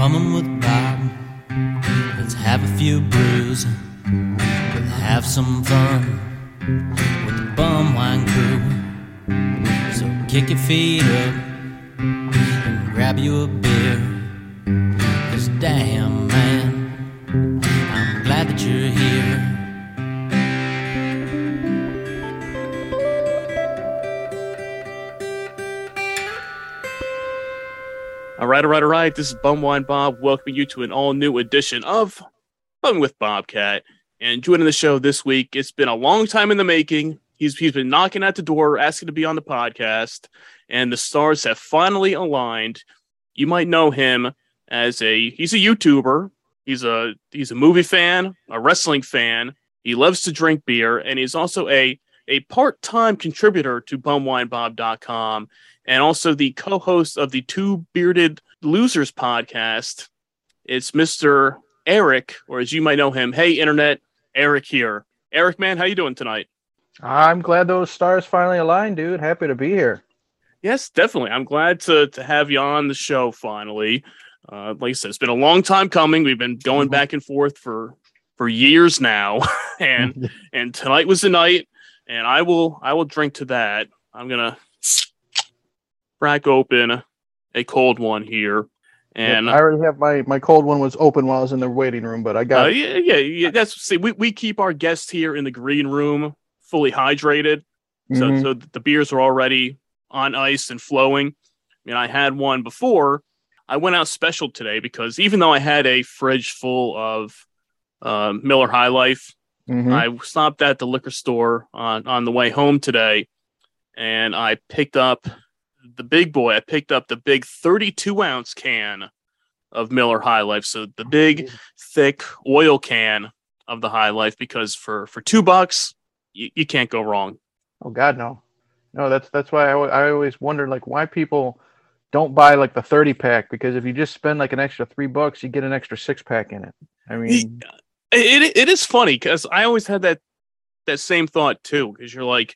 bumming with Bob. Let's have a few brews. We'll have some fun with the Bumwine crew. So kick your feet up and grab you a beer. 'Cause damn man, I'm glad that you're here. All right. This is Bumwine Bob welcoming you to an all-new edition of Bumming with Bobcat. And joining the show this week, it's been a long time in the making. He's been knocking at the door, asking to be on the podcast, and the stars have finally aligned. You might know him as he's a YouTuber. He's a movie fan, a wrestling fan. He loves to drink beer, and he's also a part-time contributor to BumWineBob.com. And also the co-host of the Two Bearded Losers podcast. It's Mr. Eric, or as you might know him, Hey Internet, Eric here. Eric, man, how you doing tonight? I'm glad those stars finally aligned, dude. Happy to be here. Yes, definitely. I'm glad to have you on the show finally. Like I said, it's been a long time coming. We've been going back and forth for years now, and tonight was the night. And I will drink to that. I'm gonna crack open a cold one here, and I already have my cold one was open while I was in the waiting room, but I got yeah. That's we keep our guests here in the green room fully hydrated, so the beers are already on ice and flowing. And I had one before I went out special today because even though I had a fridge full of Miller High Life, I stopped at the liquor store on the way home today, and I picked up. The big boy, I picked up the big 32-ounce can of Miller High Life. So the big, thick oil can of the High Life, because for $2, you can't go wrong. Oh, God, no. No, that's why I always wondered, like, why people don't buy, like, the 30-pack, because if you just spend, like, an extra $3, you get an extra 6-pack in it. I mean... It is funny, because I always had that same thought, too, because you're like,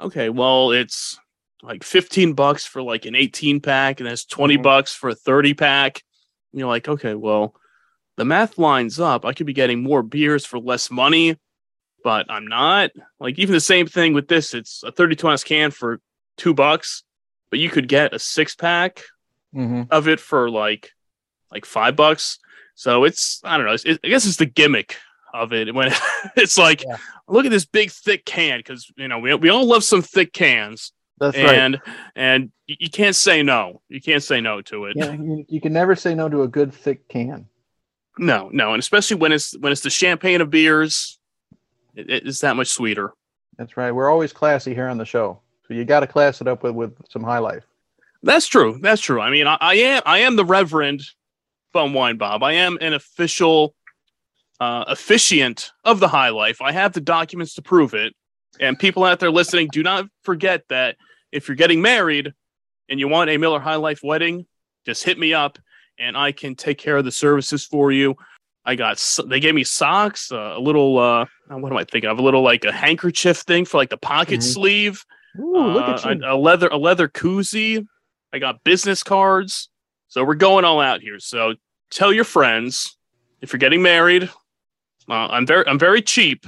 okay, well, it's... like $15 for like an 18-pack, and that's $20 for a 30-pack. And you're like, okay, well, the math lines up. I could be getting more beers for less money, but I'm not. Like even the same thing with this. It's a 32-ounce can for $2, but you could get a 6-pack of it for like $5. So it's I don't know. I guess it's the gimmick of it when it's like, look at this big thick can, because you know we all love some thick cans. That's right. And you can't say no. You can't say no to it. Yeah, you can never say no to a good thick can. No, and especially when it's the champagne of beers, it's that much sweeter. That's right. We're always classy here on the show, so you got to class it up with some High Life. That's true. I mean, I am the Reverend Bumwine Bob. I am an official officiant of the High Life. I have the documents to prove it. And people out there listening, do not forget that if you're getting married and you want a Miller High Life wedding, just hit me up and I can take care of the services for you. They gave me socks, a little, what am I thinking of? A little like a handkerchief thing for like the pocket sleeve, ooh, look at you. a leather koozie. I got business cards. So we're going all out here. So tell your friends if you're getting married, I'm very cheap.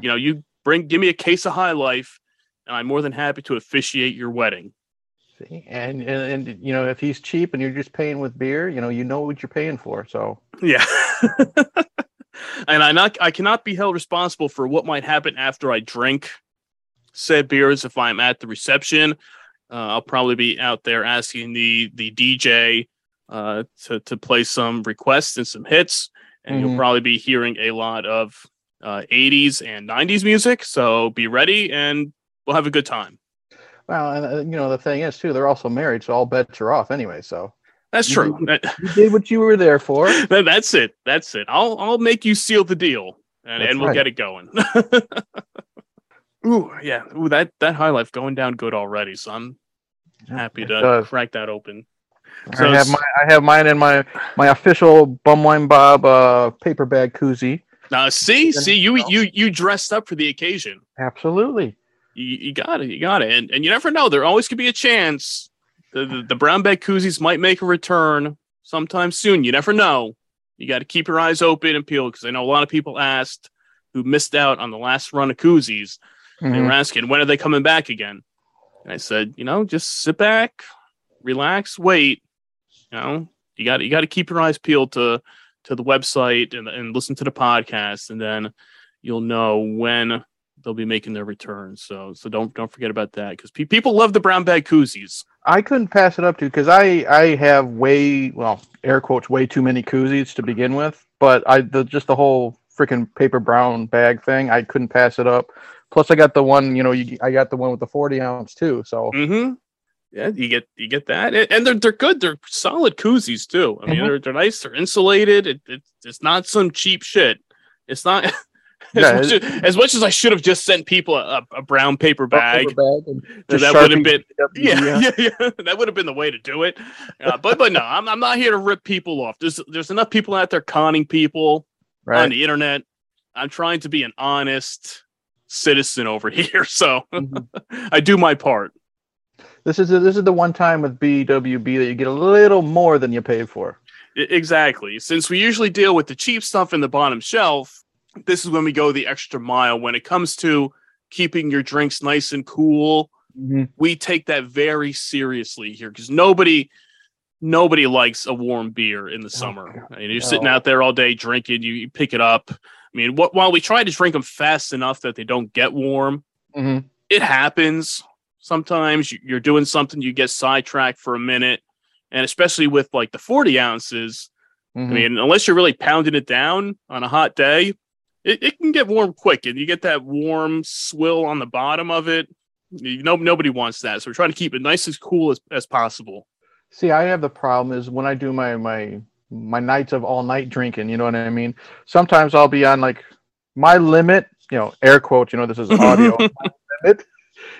You know, give me a case of High Life, and I'm more than happy to officiate your wedding. See, and you know, if he's cheap and you're just paying with beer, you know what you're paying for. So yeah, and I cannot be held responsible for what might happen after I drink said beers. If I'm at the reception, I'll probably be out there asking the DJ to play some requests and some hits, and you'll probably be hearing a lot of 80s and 90s music, so be ready and we'll have a good time. Well, and the thing is too, they're also married, so all bets are off anyway, so that's true. You did what you were there for. That's it. I'll make you seal the deal and we'll get it going. Ooh, yeah. Ooh, that High Life going down good already, so I'm happy to crack that open. So I have mine in my official Bumwine Bob paper bag koozie. Now, see, you dressed up for the occasion. Absolutely, you got it, and you never know. There always could be a chance the brown bag koozies might make a return sometime soon. You never know. You got to keep your eyes open and peeled, because I know a lot of people asked who missed out on the last run of koozies. Mm-hmm. They were asking, when are they coming back again? And I said, you know, just sit back, relax, wait. You know, you got to keep your eyes peeled to the website and listen to the podcast, and then you'll know when they'll be making their return. So don't forget about that, because people love the brown bag koozies. I couldn't pass it up to, because I have air quotes, way too many koozies to begin with. But the whole freaking paper brown bag thing, I couldn't pass it up. Plus, I got the one, I got the one with the 40 ounce too. So mm-hmm. Yeah, you get that, and they're good. They're solid koozies too. I mean, mm-hmm. they're nice. They're insulated. It's not some cheap shit. It's not. As much as I should have just sent people a brown paper bag, that would have been that would have been the way to do it. But no, I'm not here to rip people off. There's enough people out there conning people on the internet. I'm trying to be an honest citizen over here, so mm-hmm. I do my part. This is the one time with BWB that you get a little more than you paid for. Exactly, since we usually deal with the cheap stuff in the bottom shelf. This is when we go the extra mile when it comes to keeping your drinks nice and cool. Mm-hmm. We take that very seriously here, because nobody likes a warm beer in the summer. I mean, you're sitting out there all day drinking, you pick it up. I mean, while we try to drink them fast enough that they don't get warm, mm-hmm. it happens. Sometimes you're doing something, you get sidetracked for a minute. And especially with like the 40 ounces, mm-hmm. I mean, unless you're really pounding it down on a hot day, it can get warm quick, and you get that warm swill on the bottom of it. Nobody wants that, so we're trying to keep it nice as cool as possible. See, I have the problem is when I do my nights of all night drinking. You know what I mean? Sometimes I'll be on like my limit. You know, air quotes. You know, this is audio. My limit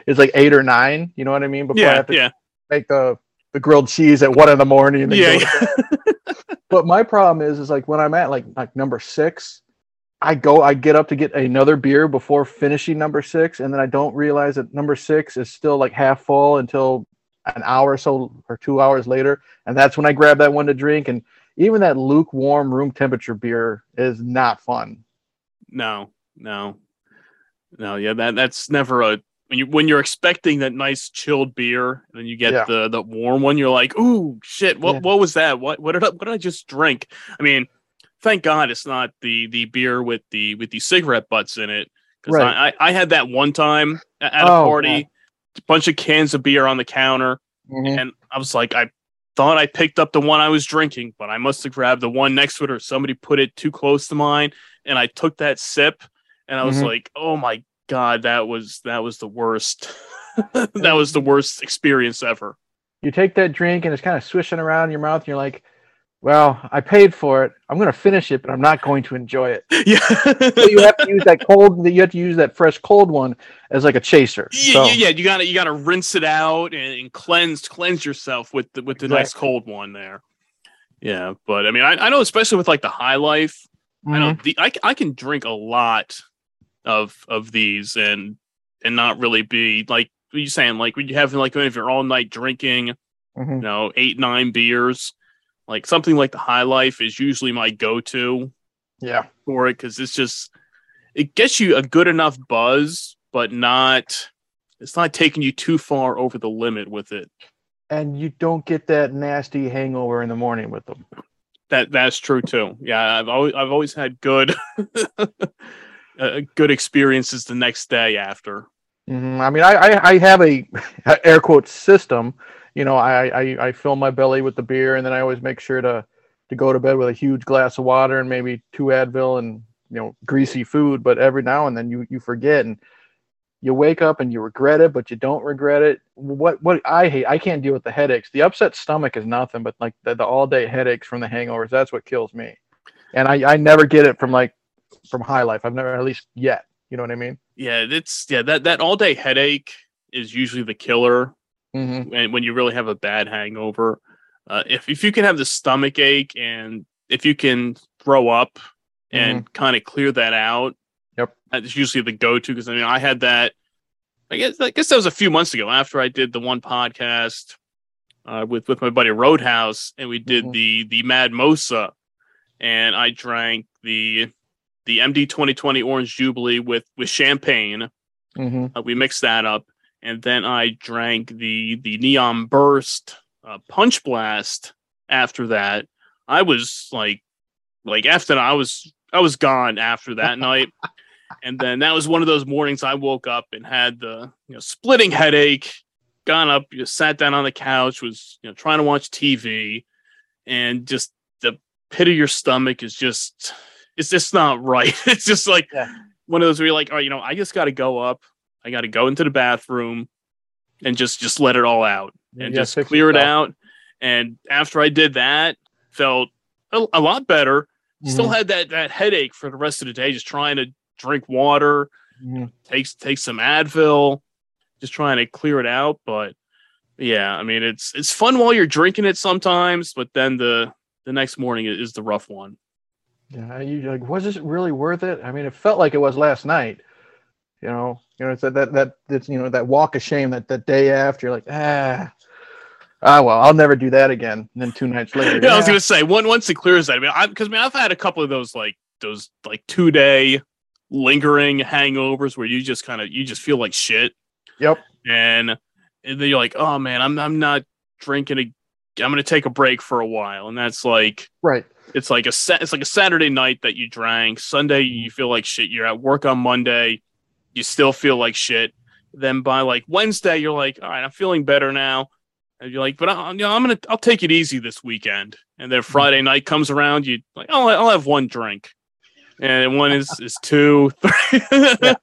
is like 8 or 9. You know what I mean? Before I have to make the grilled cheese at 1 a.m. And yeah. But my problem is like when I'm at like number 6. I get up to get another beer before finishing number 6, and then I don't realize that number 6 is still like half full until an hour or so or 2 hours later, and that's when I grab that one to drink. And even that lukewarm room temperature beer is not fun. No. Yeah, that's never a when you're expecting that nice chilled beer, and then you get the warm one. You're like, ooh, shit! What was that? What did I just drink? I mean. Thank God it's not the beer with the cigarette butts in it. Because I had that one time at a party, a bunch of cans of beer on the counter, mm-hmm. and I was like, I thought I picked up the one I was drinking, but I must have grabbed the one next to it, or somebody put it too close to mine, and I took that sip, and I was mm-hmm. like, oh my God, that was the worst. That was the worst experience ever. You take that drink, and it's kind of swishing around in your mouth, and you're like, well, I paid for it. I'm going to finish it, but I'm not going to enjoy it. Yeah. So you have to use that fresh cold one as like a chaser. Yeah. You got to rinse it out and cleanse yourself with the nice cold one there. Yeah, but I mean, I know especially with like the High Life, mm-hmm. I know I can drink a lot of these and not really be like what you're saying. Like when you have like if you're all night drinking, mm-hmm. 8, 9 beers. Like something like the High Life is usually my go-to for it, because it gets you a good enough buzz, but it's not taking you too far over the limit with it. And you don't get that nasty hangover in the morning with them. That's true too. Yeah, I've always had good good experiences the next day after. Mm-hmm. I mean, I have a air quote system. You know, I fill my belly with the beer, and then I always make sure to go to bed with a huge glass of water and maybe 2 Advil and, greasy food. But every now and then you forget, and you wake up and you regret it, but you don't regret it. What I hate, I can't deal with the headaches. The upset stomach is nothing, but like the all day headaches from the hangovers, that's what kills me. And I never get it from High Life. I've never, at least yet. You know what I mean? Yeah. That all day headache is usually the killer. Mm-hmm. And when you really have a bad hangover, if you can have the stomach ache and if you can throw up and mm-hmm. kind of clear that out, that's usually the go-to. Because I mean, I had that. I guess that was a few months ago after I did the one podcast. with my buddy Roadhouse, and we did the Mad Mosa, and I drank the MD 2020 Orange Jubilee with champagne. We mixed that up, and then I drank the Neon Burst Punch Blast. After that, I was like after that, I was gone after that night. And then that was one of those mornings I woke up and had the splitting headache, gone up, sat down on the couch, was trying to watch TV, and just the pit of your stomach is just, it's just not right. It's just like one of those where you're like, all right, I just got to go up. I got to go into the bathroom and just let it all out and just clear it out. And after I did that, felt a lot better. Still had that headache for the rest of the day, just trying to drink water, take some Advil, just trying to clear it out. But yeah, I mean, it's fun while you're drinking it sometimes, but then the next morning is the rough one. Yeah, you like, was this really worth it? I mean, it felt like it was last night. It's that walk of shame that day after. You're like, well, I'll never do that again. And then 2 nights later, I was gonna say once it clears that. I mean, I've had a couple of those 2-day lingering hangovers where you just feel like shit. Yep. And then you're like, oh man, I'm not drinking. I'm gonna take a break for a while, and that's like right. It's like a Saturday night that you drank. Sunday you feel like shit. You're at work on Monday, you still feel like shit. Then by like Wednesday, you're like, all right, I'm feeling better now. And you're like, but I'll take it easy this weekend. And then Friday night comes around, you like, oh, I'll have one drink. And one is 2, 3.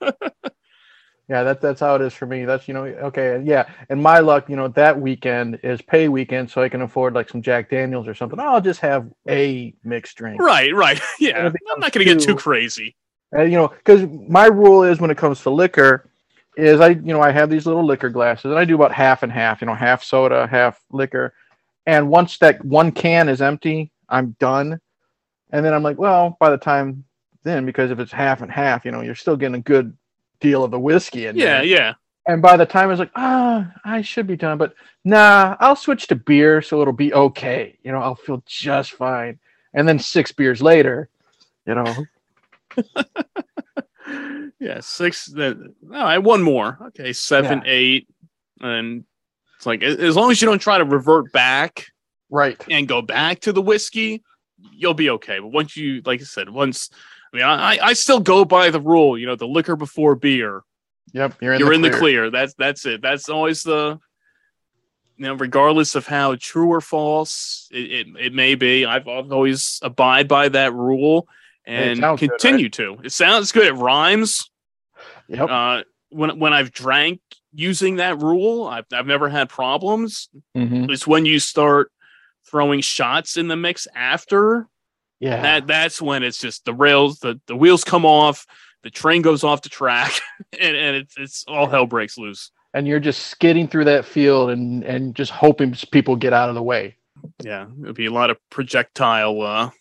That's how it is for me. That's, okay. Yeah. And my luck, that weekend is pay weekend. So I can afford like some Jack Daniel's or something. I'll just have a mixed drink. Right. Yeah. I'm not going to get too crazy. Cause my rule is when it comes to liquor is I have these little liquor glasses and I do about half and half, half soda, half liquor. And once that one can is empty, I'm done. And then I'm like, well, by the time then, because if it's half and half, you're still getting a good deal of the whiskey in there. Yeah. And by the time I was like, I should be done, but nah, I'll switch to beer, so it'll be okay. I'll feel just fine. And then 6 beers later, yeah, 6. Then one more. Okay, 7, 8, and it's like as long as you don't try to revert back, right, and go back to the whiskey, you'll be okay. But once you, like I said, I still go by the rule, the liquor before beer. Yep. You're in the clear. That's it. That's always the, regardless of how true or false it may be, I've always abide by that rule and continue to. It sounds good. It rhymes. Yep. When I've drank using that rule, I've never had problems. It's when you start throwing shots in the mix after, that's when it's just the rails, the wheels come off, the train goes off the track, and it's all hell breaks loose. And you're just skidding through that field and just hoping people get out of the way. Yeah, it'll be a lot of projectile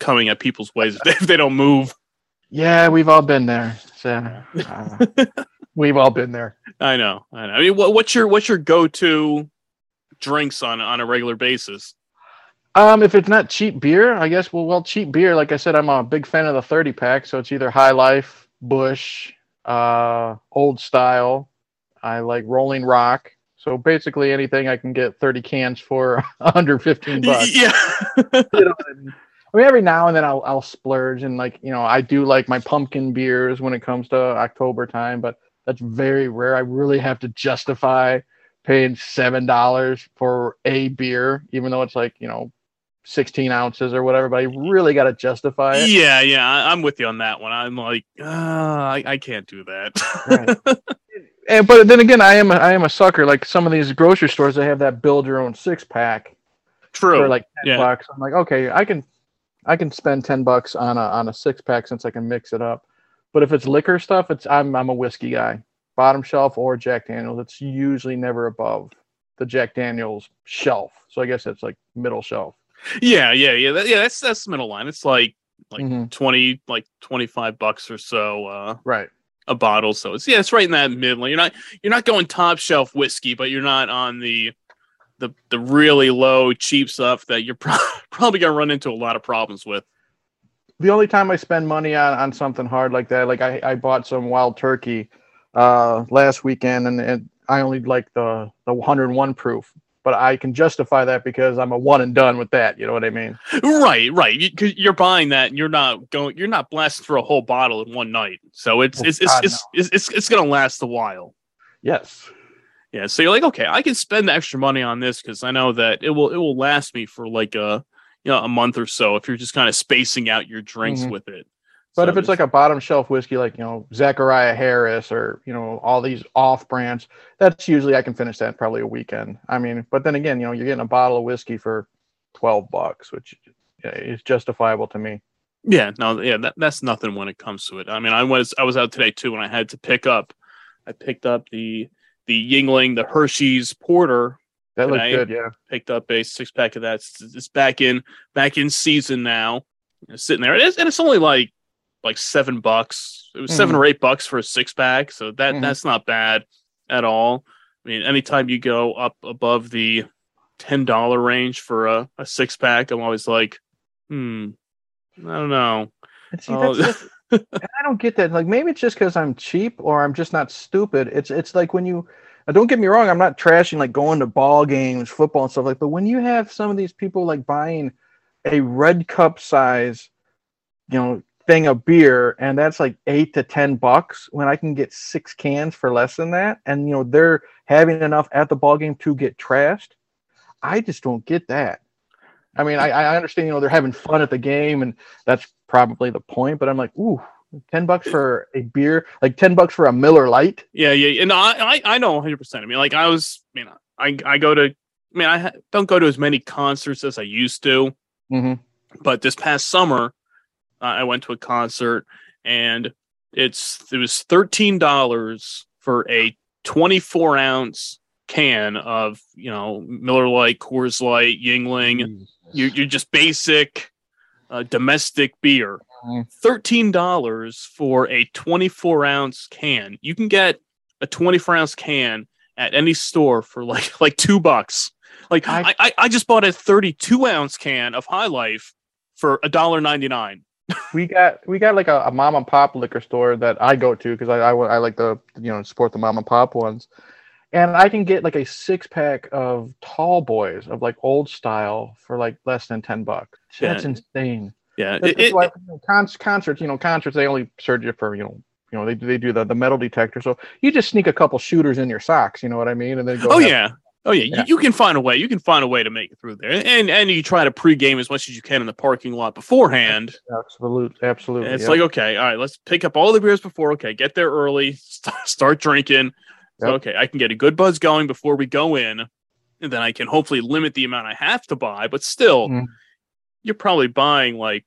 coming at people's ways if they don't move. Yeah, we've all been there. So, we've all been there. I know. I mean, what's your go-to drinks on a regular basis? If it's not cheap beer, I guess, cheap beer, like I said, I'm a big fan of the 30 pack. So it's either High Life, Bush, Old Style. I like Rolling Rock. So basically anything I can get 30 cans for under $15. Yeah. I mean, every now and then I'll splurge. And like, I do like my pumpkin beers when it comes to October time, but that's very rare. I really have to justify paying $7 for a beer, even though it's like, 16 ounces or whatever, but I really got to justify it. Yeah. I'm with you on that one. I'm like, I can't do that. Right. But then again, I am a sucker. Like some of these grocery stores, they have that build your own 6-pack. True. For like $10. I'm like, okay, I can spend $10 on a 6-pack since I can mix it up. But if it's liquor stuff, I'm a whiskey guy. Bottom shelf or Jack Daniel's. It's usually never above the Jack Daniel's shelf. So I guess that's like middle shelf. Yeah. That's middle line. It's like 20, like $25 or so. Right. A bottle. So it's right in that middle. You're not going top shelf whiskey, but you're not on the the really low, cheap stuff that you're probably going to run into a lot of problems with. The only time I spend money on something hard like that, like I bought some Wild Turkey last weekend, and I only like the 101 proof. But I can justify that because I'm a one and done with that. You know what I mean? Right. You're buying that, and you're not blasting through a whole bottle in one night. So it's going to last a while. Yes. Yeah. So you're like, okay, I can spend the extra money on this because I know that it will last me for like a month or so if you're just kind of spacing out your drinks with it. But so if it's like a bottom shelf whiskey, like, Zachariah Harris or, all these off brands, that's usually I can finish that in probably a weekend. I mean, but then again, you're getting a bottle of whiskey for $12, which is justifiable to me. Yeah, no, yeah, that's nothing when it comes to it. I mean, I was out today too, and I had to picked up the Yuengling, the Hershey's Porter. That looked good, yeah. Picked up a 6-pack of that. It's back in season now. It's sitting there, and it's only like $7. It was $7 or $8 for a 6-pack. So that's not bad at all. I mean, anytime you go up above the $10 range for a 6-pack, I'm always like, I don't know. See, I don't get that. Like, maybe it's just because I'm cheap or I'm just not stupid. It's like when you, don't get me wrong, I'm not trashing like going to ball games, football and stuff like that. But when you have some of these people like buying a red cup size, thing of beer, and that's like $8 to $10 when I can get 6 cans for less than that, and they're having enough at the ball game to get trashed. I just don't get that. I mean, I understand they're having fun at the game, and that's probably the point, but I'm like, ooh, $10 for a beer, like $10 for a Miller Lite. Yeah, and I know 100%. I mean, like I don't go to as many concerts as I used to, but this past summer I went to a concert, and it was $13 for a 24-ounce can of Miller Lite, Coors Light, Yuengling, you're just basic domestic beer. $13 for a 24-ounce can. You can get a 24-ounce can at any store for like $2. Like I just bought a 32-ounce can of High Life for $1.99. We got like a mom and pop liquor store that I go to because I like to support the mom and pop ones, and I can get like a 6-pack of Tall Boys of like Old Style for like less than $10. Yeah. That's insane. Yeah, that's why concerts. Concerts they only surge it for they do the metal detector, so you just sneak a couple shooters in your socks. You know what I mean? And then go. Oh yeah. You can find a way. You can find a way to make it through there, and you try to pregame as much as you can in the parking lot beforehand. Absolutely. And it's like, okay, all right, let's pick up all the beers before. Okay, get there early, start drinking. Yep. Okay, I can get a good buzz going before we go in, and then I can hopefully limit the amount I have to buy. But still, you're probably buying like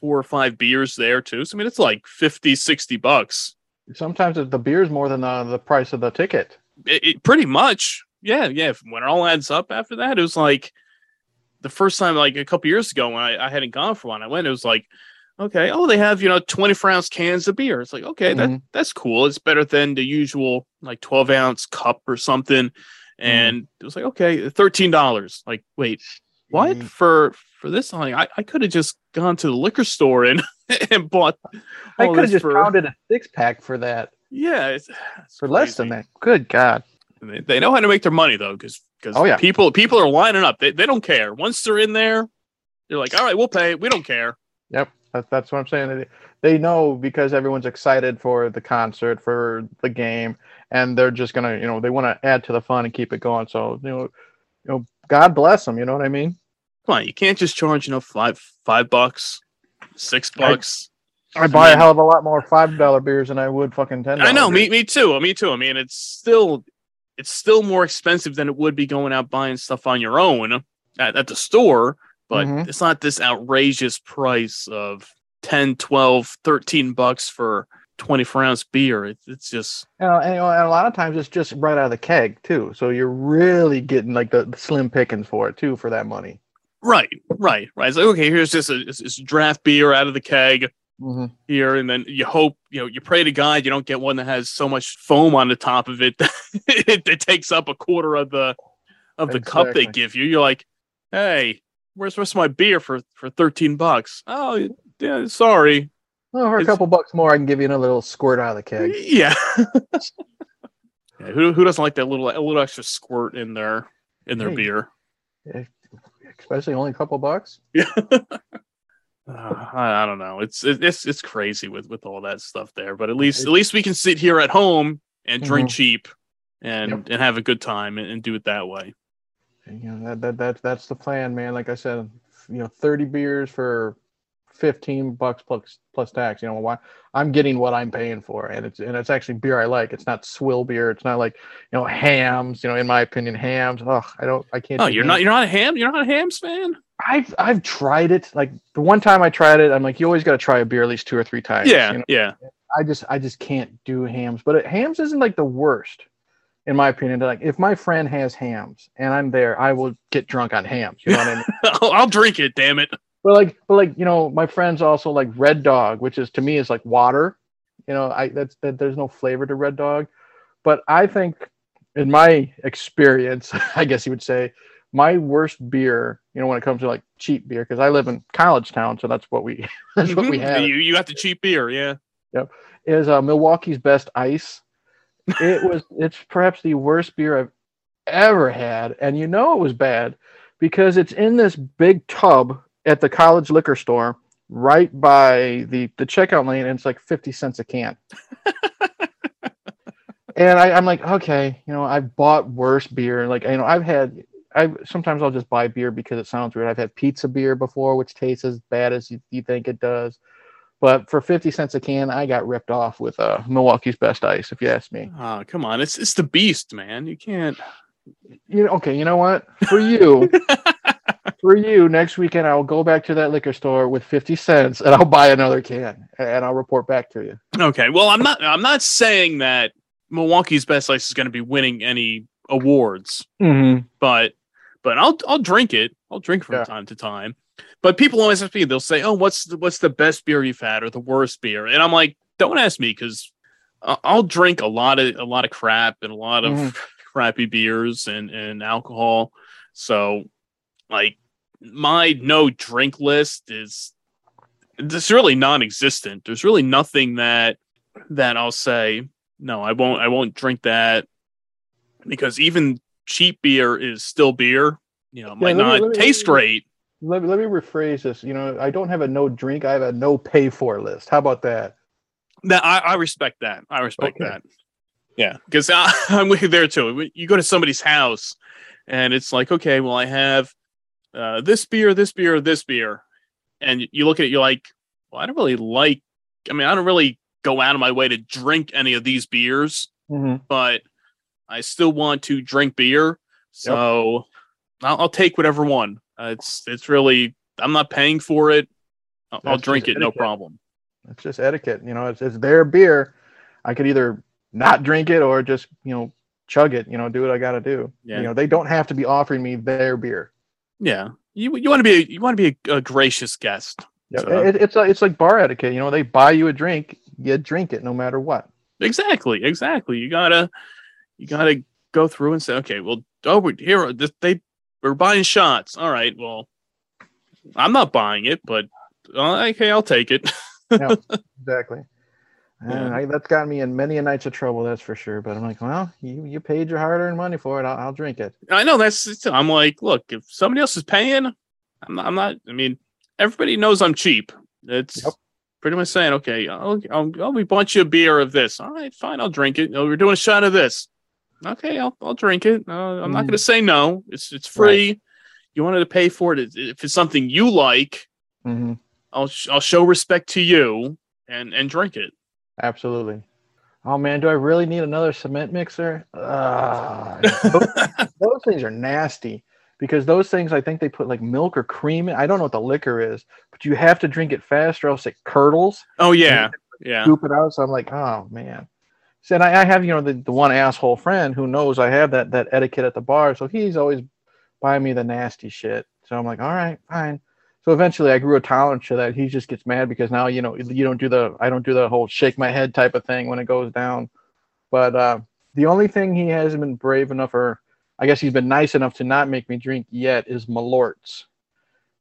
4 or 5 beers there too. So I mean, it's like $50, $60. Sometimes the beer's more than the price of the ticket. It pretty much. Yeah. When it all adds up after that, it was like the first time, like a couple years ago when I hadn't gone for one, I went, it was like, okay, oh, they have, 24-ounce cans of beer. It's like, okay, that's cool. It's better than the usual like 12-ounce cup or something. And it was like, okay, $13. Like, wait, what? For this? Like, I could have just gone to the liquor store and bought. I could have just pounded a 6-pack for that. Yeah. It's for crazy. Less than that. Good God. They know how to make their money, though, because people are lining up. They don't care. Once they're in there, they're like, all right, we'll pay. We don't care. Yep. That's what I'm saying. They know because everyone's excited for the concert, for the game, and they're just going to, they want to add to the fun and keep it going. So, God bless them. You know what I mean? Come on. You can't just charge, $5, $6. I buy a hell of a lot more $5 beers than I would fucking $10. I know. Beers. Me too. I mean, it's still more expensive than it would be going out buying stuff on your own at the store, but it's not this outrageous price of $10, $12, $13 for 24-ounce beer. It's just... and a lot of times it's just right out of the keg, too. So you're really getting like the slim pickings for it, too, for that money. Right. It's like, okay, here's just a draft beer out of the keg. Here, and then you hope, you pray to God you don't get one that has so much foam on the top of it that it takes up a quarter of the of the cup they give you. You're like, hey, where's the rest of my beer for $13? Oh, yeah, sorry. Well, for a couple bucks more, I can give you another little squirt out of the keg. Yeah. Yeah, who doesn't like that little extra squirt in their beer? Especially only a couple bucks. Yeah. I don't know. It's crazy with all that stuff there. But at least we can sit here at home and drink cheap and have a good time and do it that way. And, that's the plan, man. Like I said, 30 beers for $15 plus tax. Why I'm getting what I'm paying for, and it's actually beer I like. It's not swill beer. It's not like Hamm's. In my opinion, Hamm's. I can't. Oh, You're not a Hamm's fan. I've tried it. Like the one time I tried it, I'm like, you always got to try a beer at least two or three times. Yeah, yeah. I just can't do Hamm's. But Hamm's isn't like the worst, in my opinion. Like if my friend has Hamm's and I'm there, I will get drunk on Hamm's. You know what I mean? I'll drink it. Damn it. But my friends also like Red Dog, which is to me is like water. There's no flavor to Red Dog, but I think in my experience, I guess you would say my worst beer. When it comes to like cheap beer, because I live in college town, so that's what we we have. You have to cheap beer, yeah. Yep, is Milwaukee's Best Ice. It's perhaps the worst beer I've ever had, and it was bad because it's in this big tub at the college liquor store right by the checkout lane, and it's like 50 cents a can. And I'm like, okay, I've bought worse beer. Like, sometimes I'll just buy beer because it sounds weird. I've had pizza beer before, which tastes as bad as you think it does. But for 50 cents a can, I got ripped off with Milwaukee's Best Ice, if you ask me. Oh, come on. It's the beast, man. You can't. Okay, you know what? For you... For you, next weekend, I'll go back to that liquor store with 50 cents and I'll buy another can and I'll report back to you. Okay. Well, I'm not saying that Milwaukee's Best Ice is going to be winning any awards, but I'll drink it. I'll drink from time to time, but people always ask me, they'll say, oh, what's the best beer you've had or the worst beer? And I'm like, don't ask me. 'Cause I'll drink a lot of crap and a lot of crappy beers and alcohol. So like, my no drink list is this really non-existent. There's really nothing that I'll say no. I won't drink that, because even cheap beer is still beer. It might not taste great. Let me rephrase this. I don't have a no drink. I have a no pay for list. How about that? I respect that. I respect that. Yeah, because I'm with you there too. You go to somebody's house, and it's like, okay, well, I have. This beer. And you look at it, you're like, well, I don't really go out of my way to drink any of these beers, but I still want to drink beer. So I'll take whatever one. It's really, I'm not paying for it. I'll drink it. Etiquette. No problem. It's just etiquette. It's their beer. I could either not drink it or just, chug it, do what I got to do. Yeah. They don't have to be offering me their beer. Yeah, you want to be a gracious guest. Yeah, so. It's like bar etiquette. They buy you a drink, you drink it no matter what. Exactly. You gotta go through and say, okay, well, we're buying shots. All right, well, I'm not buying it, but okay, I'll take it. Yeah, exactly. Yeah. And that's gotten me in many nights of trouble, that's for sure. But I'm like, well, you paid your hard-earned money for it. I'll drink it. I know I'm like, look, if somebody else is paying, I'm not. I mean, everybody knows I'm cheap. It's pretty much saying, okay, we bought you a beer of this. All right, fine, I'll drink it. We're doing a shot of this. Okay, I'll drink it. I'm not going to say no. It's free. Right. You wanted to pay for it. If it's something you like, I'll show respect to you and drink it. Absolutely. Oh man, do I really need another cement mixer? Those things are nasty, because those things, I think they put like milk or cream in. I don't know what the liquor is, but you have to drink it fast or else it curdles. Oh yeah, yeah. Scoop it out. So I'm like, oh man. So and I have the one asshole friend who knows I have that etiquette at the bar, so he's always buying me the nasty shit. So I'm like, all right, fine. So eventually I grew a tolerance to that. He just gets mad because now, I don't do the whole shake my head type of thing when it goes down. But the only thing he hasn't been brave enough, or I guess he's been nice enough to not make me drink yet, is Malört's,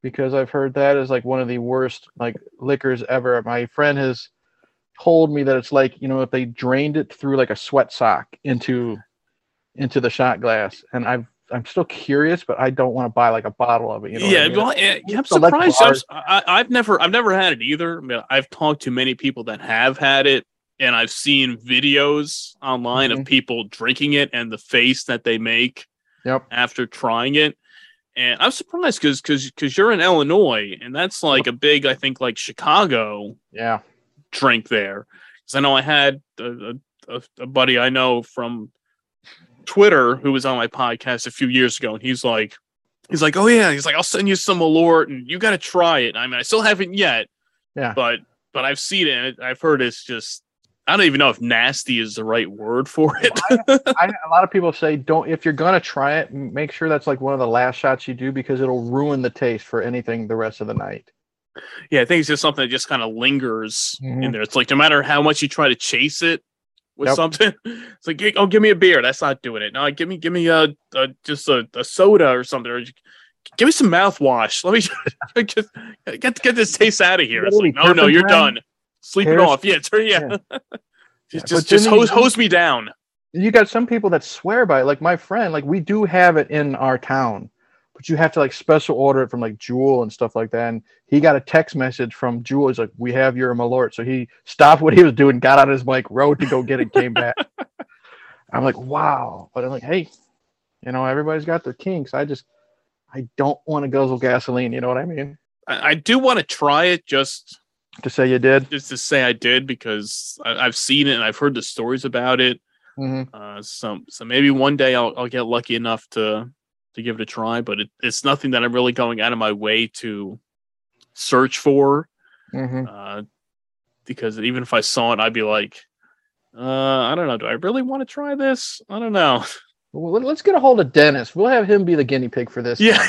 because I've heard that is like one of the worst like liquors ever. My friend has told me that it's like, you know, if they drained it through like a sweat sock into the shot glass, and I'm still curious, but I don't want to buy like a bottle of it. You know yeah, I mean? Well, yeah, I'm surprised. I've never had it either. I mean, I've talked to many people that have had it, and I've seen videos online of people drinking it and the face that they make after trying it. And I'm surprised because you're in Illinois, and that's like a big, I think, like Chicago drink there. Because I know I had a buddy I know from Twitter who was on my podcast a few years ago, and he's like, oh yeah, he's like, I'll send you some Malört, and you got to try it. I mean, I still haven't yet, but I've seen it, and I've heard it's just, I don't even know if nasty is the right word for it. A lot of people say if you're gonna try it, make sure that's like one of the last shots you do, because it'll ruin the taste for anything the rest of the night. Yeah, I think it's just something that just kind of lingers in there. It's like no matter how much you try to chase it with something, it's like, oh, give me a beer. That's not doing it. No, give me just a soda or something, or give me some mouthwash. Let me just get this taste out of here. It's like, no, you're done. Sleep it off. Yeah. Just hose me down. You got some people that swear by it. Like my friend, like we do have it in our town, but you have to like special order it from like Jewel and stuff like that. And he got a text message from Jewel. He's like, we have your Malört. So he stopped what he was doing, got on his bike, rode to go get it, came back. I'm like, wow. But I'm like, hey, you know, everybody's got their kinks. I don't want to guzzle gasoline. You know what I mean? I do want to try it just to say you did? Just to say I did, because I've seen it and I've heard the stories about it. So maybe one day I'll get lucky enough to give it a try, but it's nothing that I'm really going out of my way to search for. Because even if I saw it, I'd be like, I don't know. Do I really want to try this? I don't know. Well, let's get a hold of Dennis. We'll have him be the guinea pig for this. Yeah.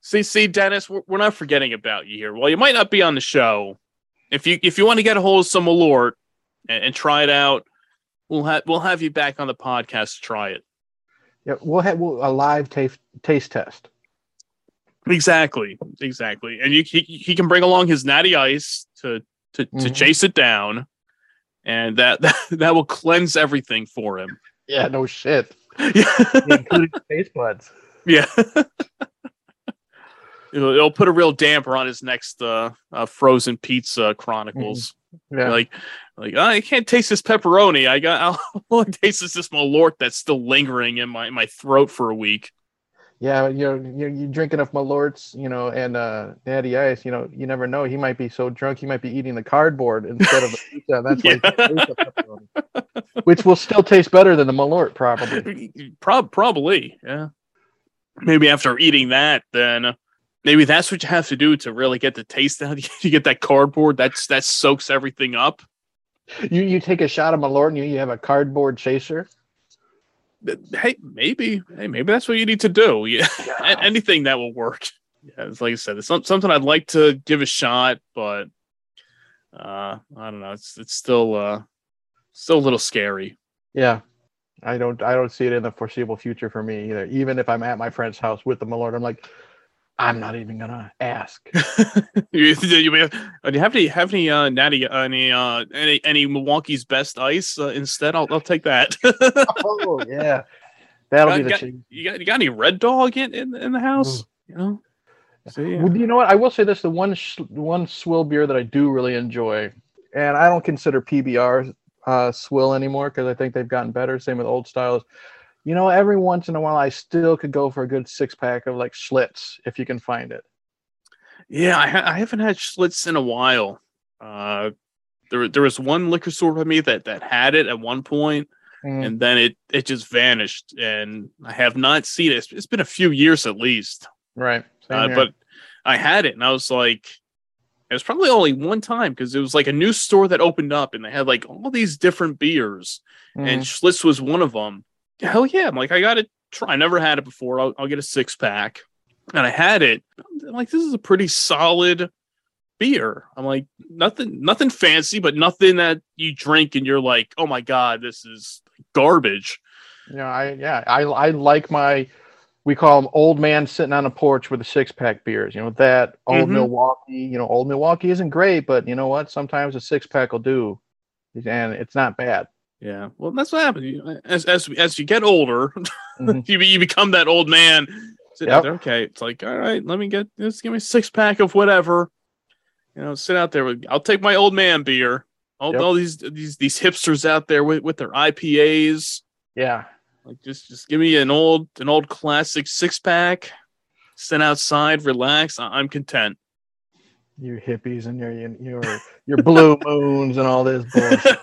See, Dennis, we're not forgetting about you here. Well, you might not be on the show. If you want to get a hold of some Malört and try it out, we'll have you back on the podcast to try it. Yeah, we'll have a live taste test. Exactly. And he can bring along his Natty Ice to chase it down, and that will cleanse everything for him. Yeah, no shit. Yeah. Including the taste buds. Yeah. It'll put a real damper on his next frozen pizza chronicles. Yeah. Like oh, I can't taste this pepperoni. I'll taste this Malört that's still lingering in my throat for a week. Yeah, you drink enough Malörts, you know, and Natty Ice, you know, you never know. He might be so drunk, he might be eating the cardboard instead of the pizza. That's why he pepperoni, which will still taste better than the Malört, probably. Probably, yeah. Maybe after eating that, then. Maybe that's what you have to do to really get the taste out. You get that cardboard that soaks everything up. You take a shot of Malört and you have a cardboard chaser. Hey, maybe that's what you need to do. Yeah. Anything that will work. Yeah, it's like I said, it's something I'd like to give a shot, but I don't know. It's still a little scary. Yeah. I don't see it in the foreseeable future for me either. Even if I'm at my friend's house with the Malört, I'm like, I'm not even gonna ask. Do you have any any Milwaukee's Best ice instead? I'll take that. Oh yeah, that'll be the thing. You got any Red Dog in the house? You know. So, yeah. Well, you know what? I will say this: the one swill beer that I do really enjoy, and I don't consider PBR swill anymore because I think they've gotten better. Same with Old Styles. You know, every once in a while, I still could go for a good 6-pack of like Schlitz if you can find it. Yeah, I haven't had Schlitz in a while. There was one liquor store by me that had it at one point, and then it just vanished, and I have not seen it. It's been a few years at least, right? But I had it, and I was like, it was probably only one time because it was like a new store that opened up, and they had like all these different beers, and Schlitz was one of them. Hell yeah. I'm like, I got to try. I never had it before. I'll get a 6-pack. And I had it. I'm like, this is a pretty solid beer. I'm like, nothing fancy, but nothing that you drink and you're like, oh my God, this is garbage. You know, I like my, we call them old man sitting on a porch with a six pack beers. You know, that old Milwaukee. You know, old Milwaukee isn't great, but you know what? Sometimes a six pack will do, and it's not bad. Yeah, well, that's what happens as you get older. you become that old man. Sitting out there. Okay, it's like, all right, just give me a six pack of whatever. You know, sit out there with. I'll take my old man beer. All these hipsters out there with their IPAs. Yeah, like just give me an old classic six pack. Sit outside, relax. I'm content. You hippies and your Blue Moons and all this bullshit.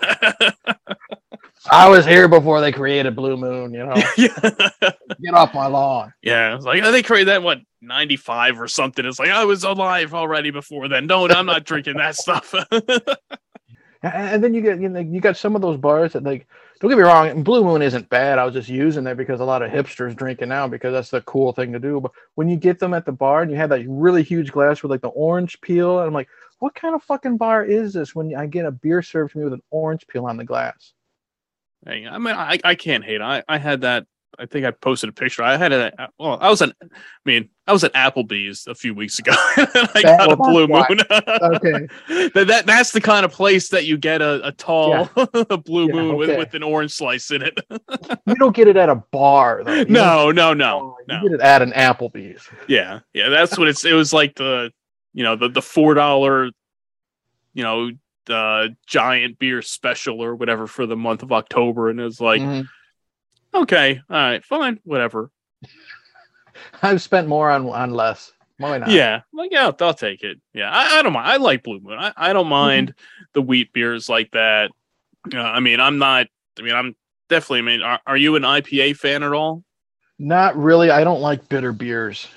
I was here before they created Blue Moon, you know. Get off my lawn. Yeah, it's like they created that 95 or something. It's like I was alive already before then. No, I'm not drinking that stuff. And then you got some of those bars that, like, don't get me wrong, Blue Moon isn't bad. I was just using that because a lot of hipsters drink it now because that's the cool thing to do. But when you get them at the bar and you have that really huge glass with like the orange peel, and I'm like, what kind of fucking bar is this? When I get a beer served to me with an orange peel on the glass. Dang, I mean, I can't hate. I had that. I think I posted a picture. I had it. Well, I was at Applebee's a few weeks ago. And I got a Blue Moon. Okay, that's the kind of place that you get a tall Blue Moon with an orange slice in it. You don't get it at a bar, though. No. You get it at an Applebee's. Yeah. That's what it's. It was like the $4, giant beer special or whatever for the month of October, and it was like. Okay, all right, fine, whatever. I've spent more on less. Why not? Yeah, I'll take it. Yeah, I don't mind. I like Blue Moon. I don't mind the wheat beers like that. Are you an IPA fan at all? Not really. I don't like bitter beers.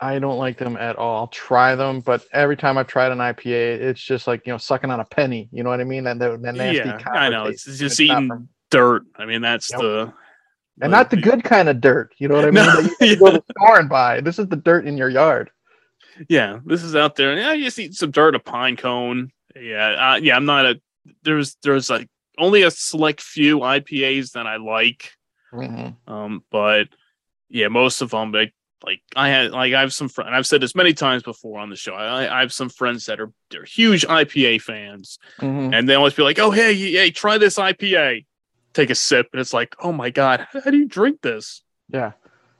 I don't like them at all. I'll try them, but every time I've tried an IPA, it's just like, sucking on a penny. You know what I mean? That nasty copper I know. Taste. It's just eating dirt. I mean, that's the... And not the good kind of dirt, you know what I mean? No, that you go to the store and buy. This is the dirt in your yard. Yeah, this is out there. Yeah, you just eat some dirt, a pine cone. Yeah, I'm not a. There's like only a select few IPAs that I like. Mm-hmm. But yeah, most of them. I have some friends. I've said this many times before on the show. I have some friends that they're huge IPA fans, and they always be like, "Oh, hey, try this IPA." Take a sip and it's like, oh my god, how do you drink this? Yeah,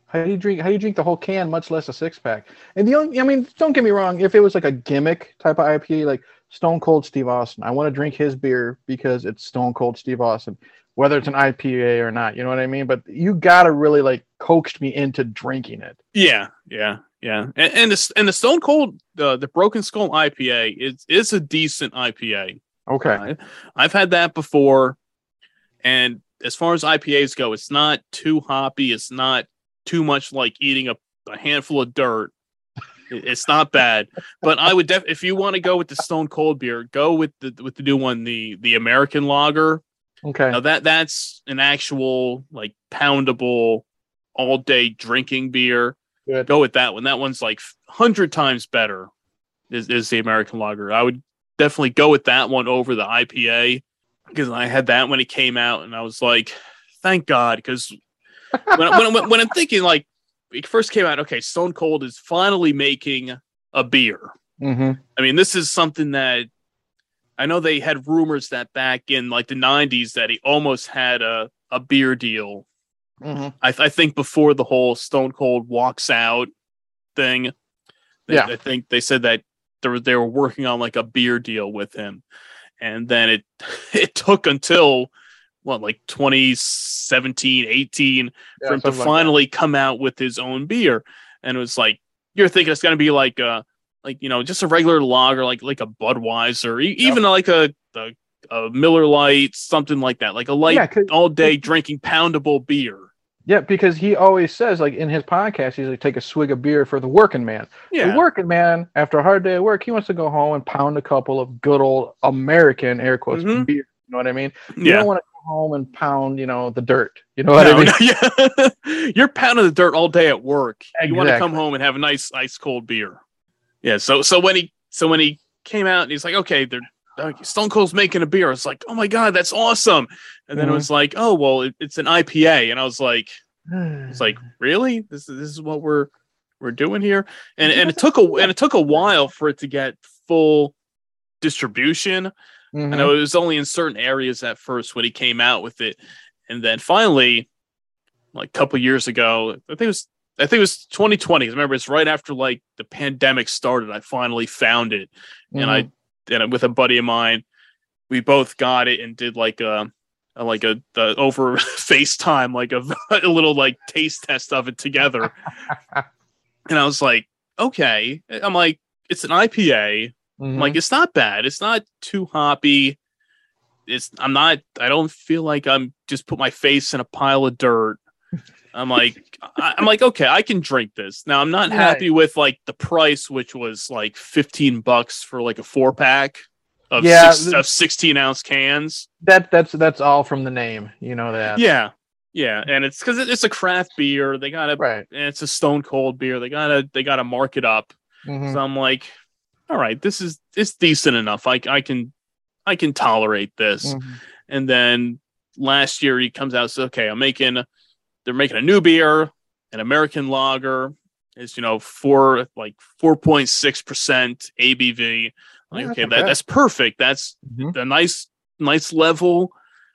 how do you drink the whole can, much less a six pack? And don't get me wrong, if it was like a gimmick type of IPA, like Stone Cold Steve Austin, I want to drink his beer because it's Stone Cold Steve Austin, whether it's an IPA or not, you know what I mean? But you gotta really like coaxed me into drinking it. Yeah. And the Stone Cold, the Broken Skull IPA is a decent IPA. Okay, I've had that before. And as far as IPAs go, it's not too hoppy. It's not too much like eating a handful of dirt. It's not bad. But I would if you want to go with the Stone Cold beer, go with the new one, the American Lager. Okay. Now that's an actual like poundable all day drinking beer. Good. Go with that one. That one's like 100 times better. Is the American Lager? I would definitely go with that one over the IPA. Because I had that when it came out, and I was like, "Thank God!" Because when I'm thinking, like, it first came out, okay, Stone Cold is finally making a beer. Mm-hmm. I mean, this is something that I know they had rumors that back in like the '90s that he almost had a beer deal. Mm-hmm. I think before the whole Stone Cold walks out thing, I think they said that they were working on like a beer deal with him. And then it took until, 2017, 18, for him to finally come out with his own beer. And it was like, you're thinking it's going to be like just a regular lager, like a Budweiser, even like a Miller Lite, something like that, like a light all-day drinking poundable beer. Yeah, because he always says, like in his podcast, he's like, take a swig of beer for the working man. Yeah. The working man, after a hard day at work, he wants to go home and pound a couple of good old American, air quotes, beer. You know what I mean? You don't want to go home and pound, the dirt. You know what I mean? Yeah. You're pounding the dirt all day at work. Exactly. You want to come home and have a nice ice cold beer. Yeah. So when he came out and he's like, okay, Stone Cold's making a beer. It's like, oh my God, that's awesome. And then it was like, oh, well, it's an IPA. And I was like, really? This is what we're doing here. And it took a while for it to get full distribution. Mm-hmm. And it was only in certain areas at first when he came out with it. And then finally, like a couple years ago, I think it was 2020. I remember it's right after like the pandemic started. I finally found it. Mm-hmm. And with a buddy of mine, we both got it and did like a over FaceTime, like a little like taste test of it together. And I was like, okay, I'm like, it's an IPA. Mm-hmm. I'm like, it's not bad. It's not too hoppy. I don't feel like I'm just put my face in a pile of dirt. I'm like, okay, I can drink this. Now I'm not happy with like the price, which was like $15 for like a 4-pack of 16-ounce cans. That's all from the name, you know that. Yeah, and it's because it's a craft beer. They gotta, and it's a Stone Cold beer. They gotta mark it up. Mm-hmm. So I'm like, all right, it's decent enough. I can tolerate this. Mm-hmm. And then last year he comes out and says, okay, they're making a new beer, an American lager. It's 4.6% ABV. Like, okay, that's perfect. That's a nice level.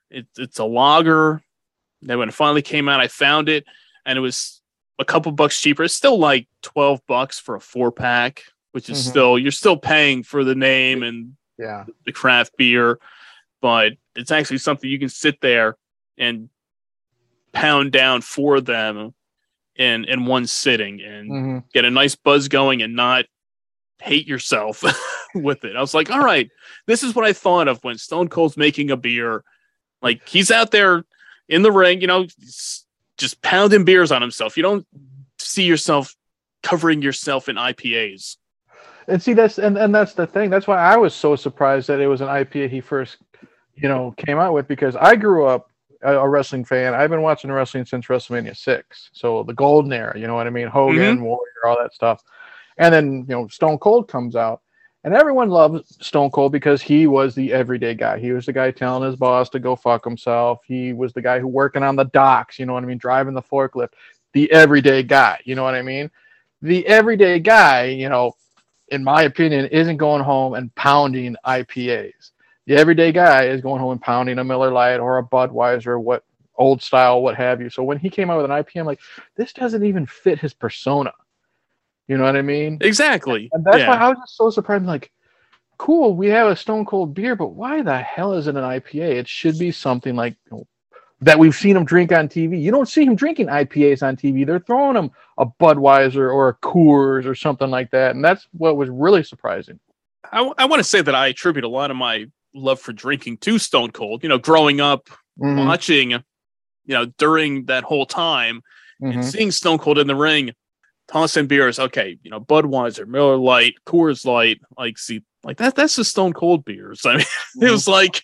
It's a lager. Then when it finally came out, I found it, and it was a couple bucks cheaper. It's still like $12 for a 4-pack, which is still, you're still paying for the name and the craft beer, but it's actually something you can sit there and pound down for them in one sitting and get a nice buzz going and not hate yourself with it. I was like, all right, this is what I thought of when Stone Cold's making a beer. Like, he's out there in the ring, just pounding beers on himself. You don't see yourself covering yourself in IPAs. And see, that's the thing. That's why I was so surprised that it was an IPA he first, came out with, because I grew up a wrestling fan. I've been watching wrestling since WrestleMania 6. So the golden era, you know what I mean? Hogan, Warrior, all that stuff. And then, Stone Cold comes out. And everyone loves Stone Cold because he was the everyday guy. He was the guy telling his boss to go fuck himself. He was the guy who working on the docks, you know what I mean? Driving the forklift. The everyday guy, you know what I mean? The everyday guy, in my opinion, isn't going home and pounding IPAs. The everyday guy is going home and pounding a Miller Lite or a Budweiser, what Old Style, what have you. So when he came out with an IPA, I'm like, this doesn't even fit his persona. You know what I mean? Exactly. And that's why I was just so surprised. I'm like, cool, we have a Stone Cold beer, but why the hell is it an IPA? It should be something like that we've seen him drink on TV. You don't see him drinking IPAs on TV. They're throwing him a Budweiser or a Coors or something like that. And that's what was really surprising. I want to say that I attribute a lot of my love for drinking to Stone Cold, growing up watching, during that whole time and seeing Stone Cold in the ring, tossing beers. Okay. Budweiser, Miller Lite, Coors Light, that's the Stone Cold beers. I mean, it was like,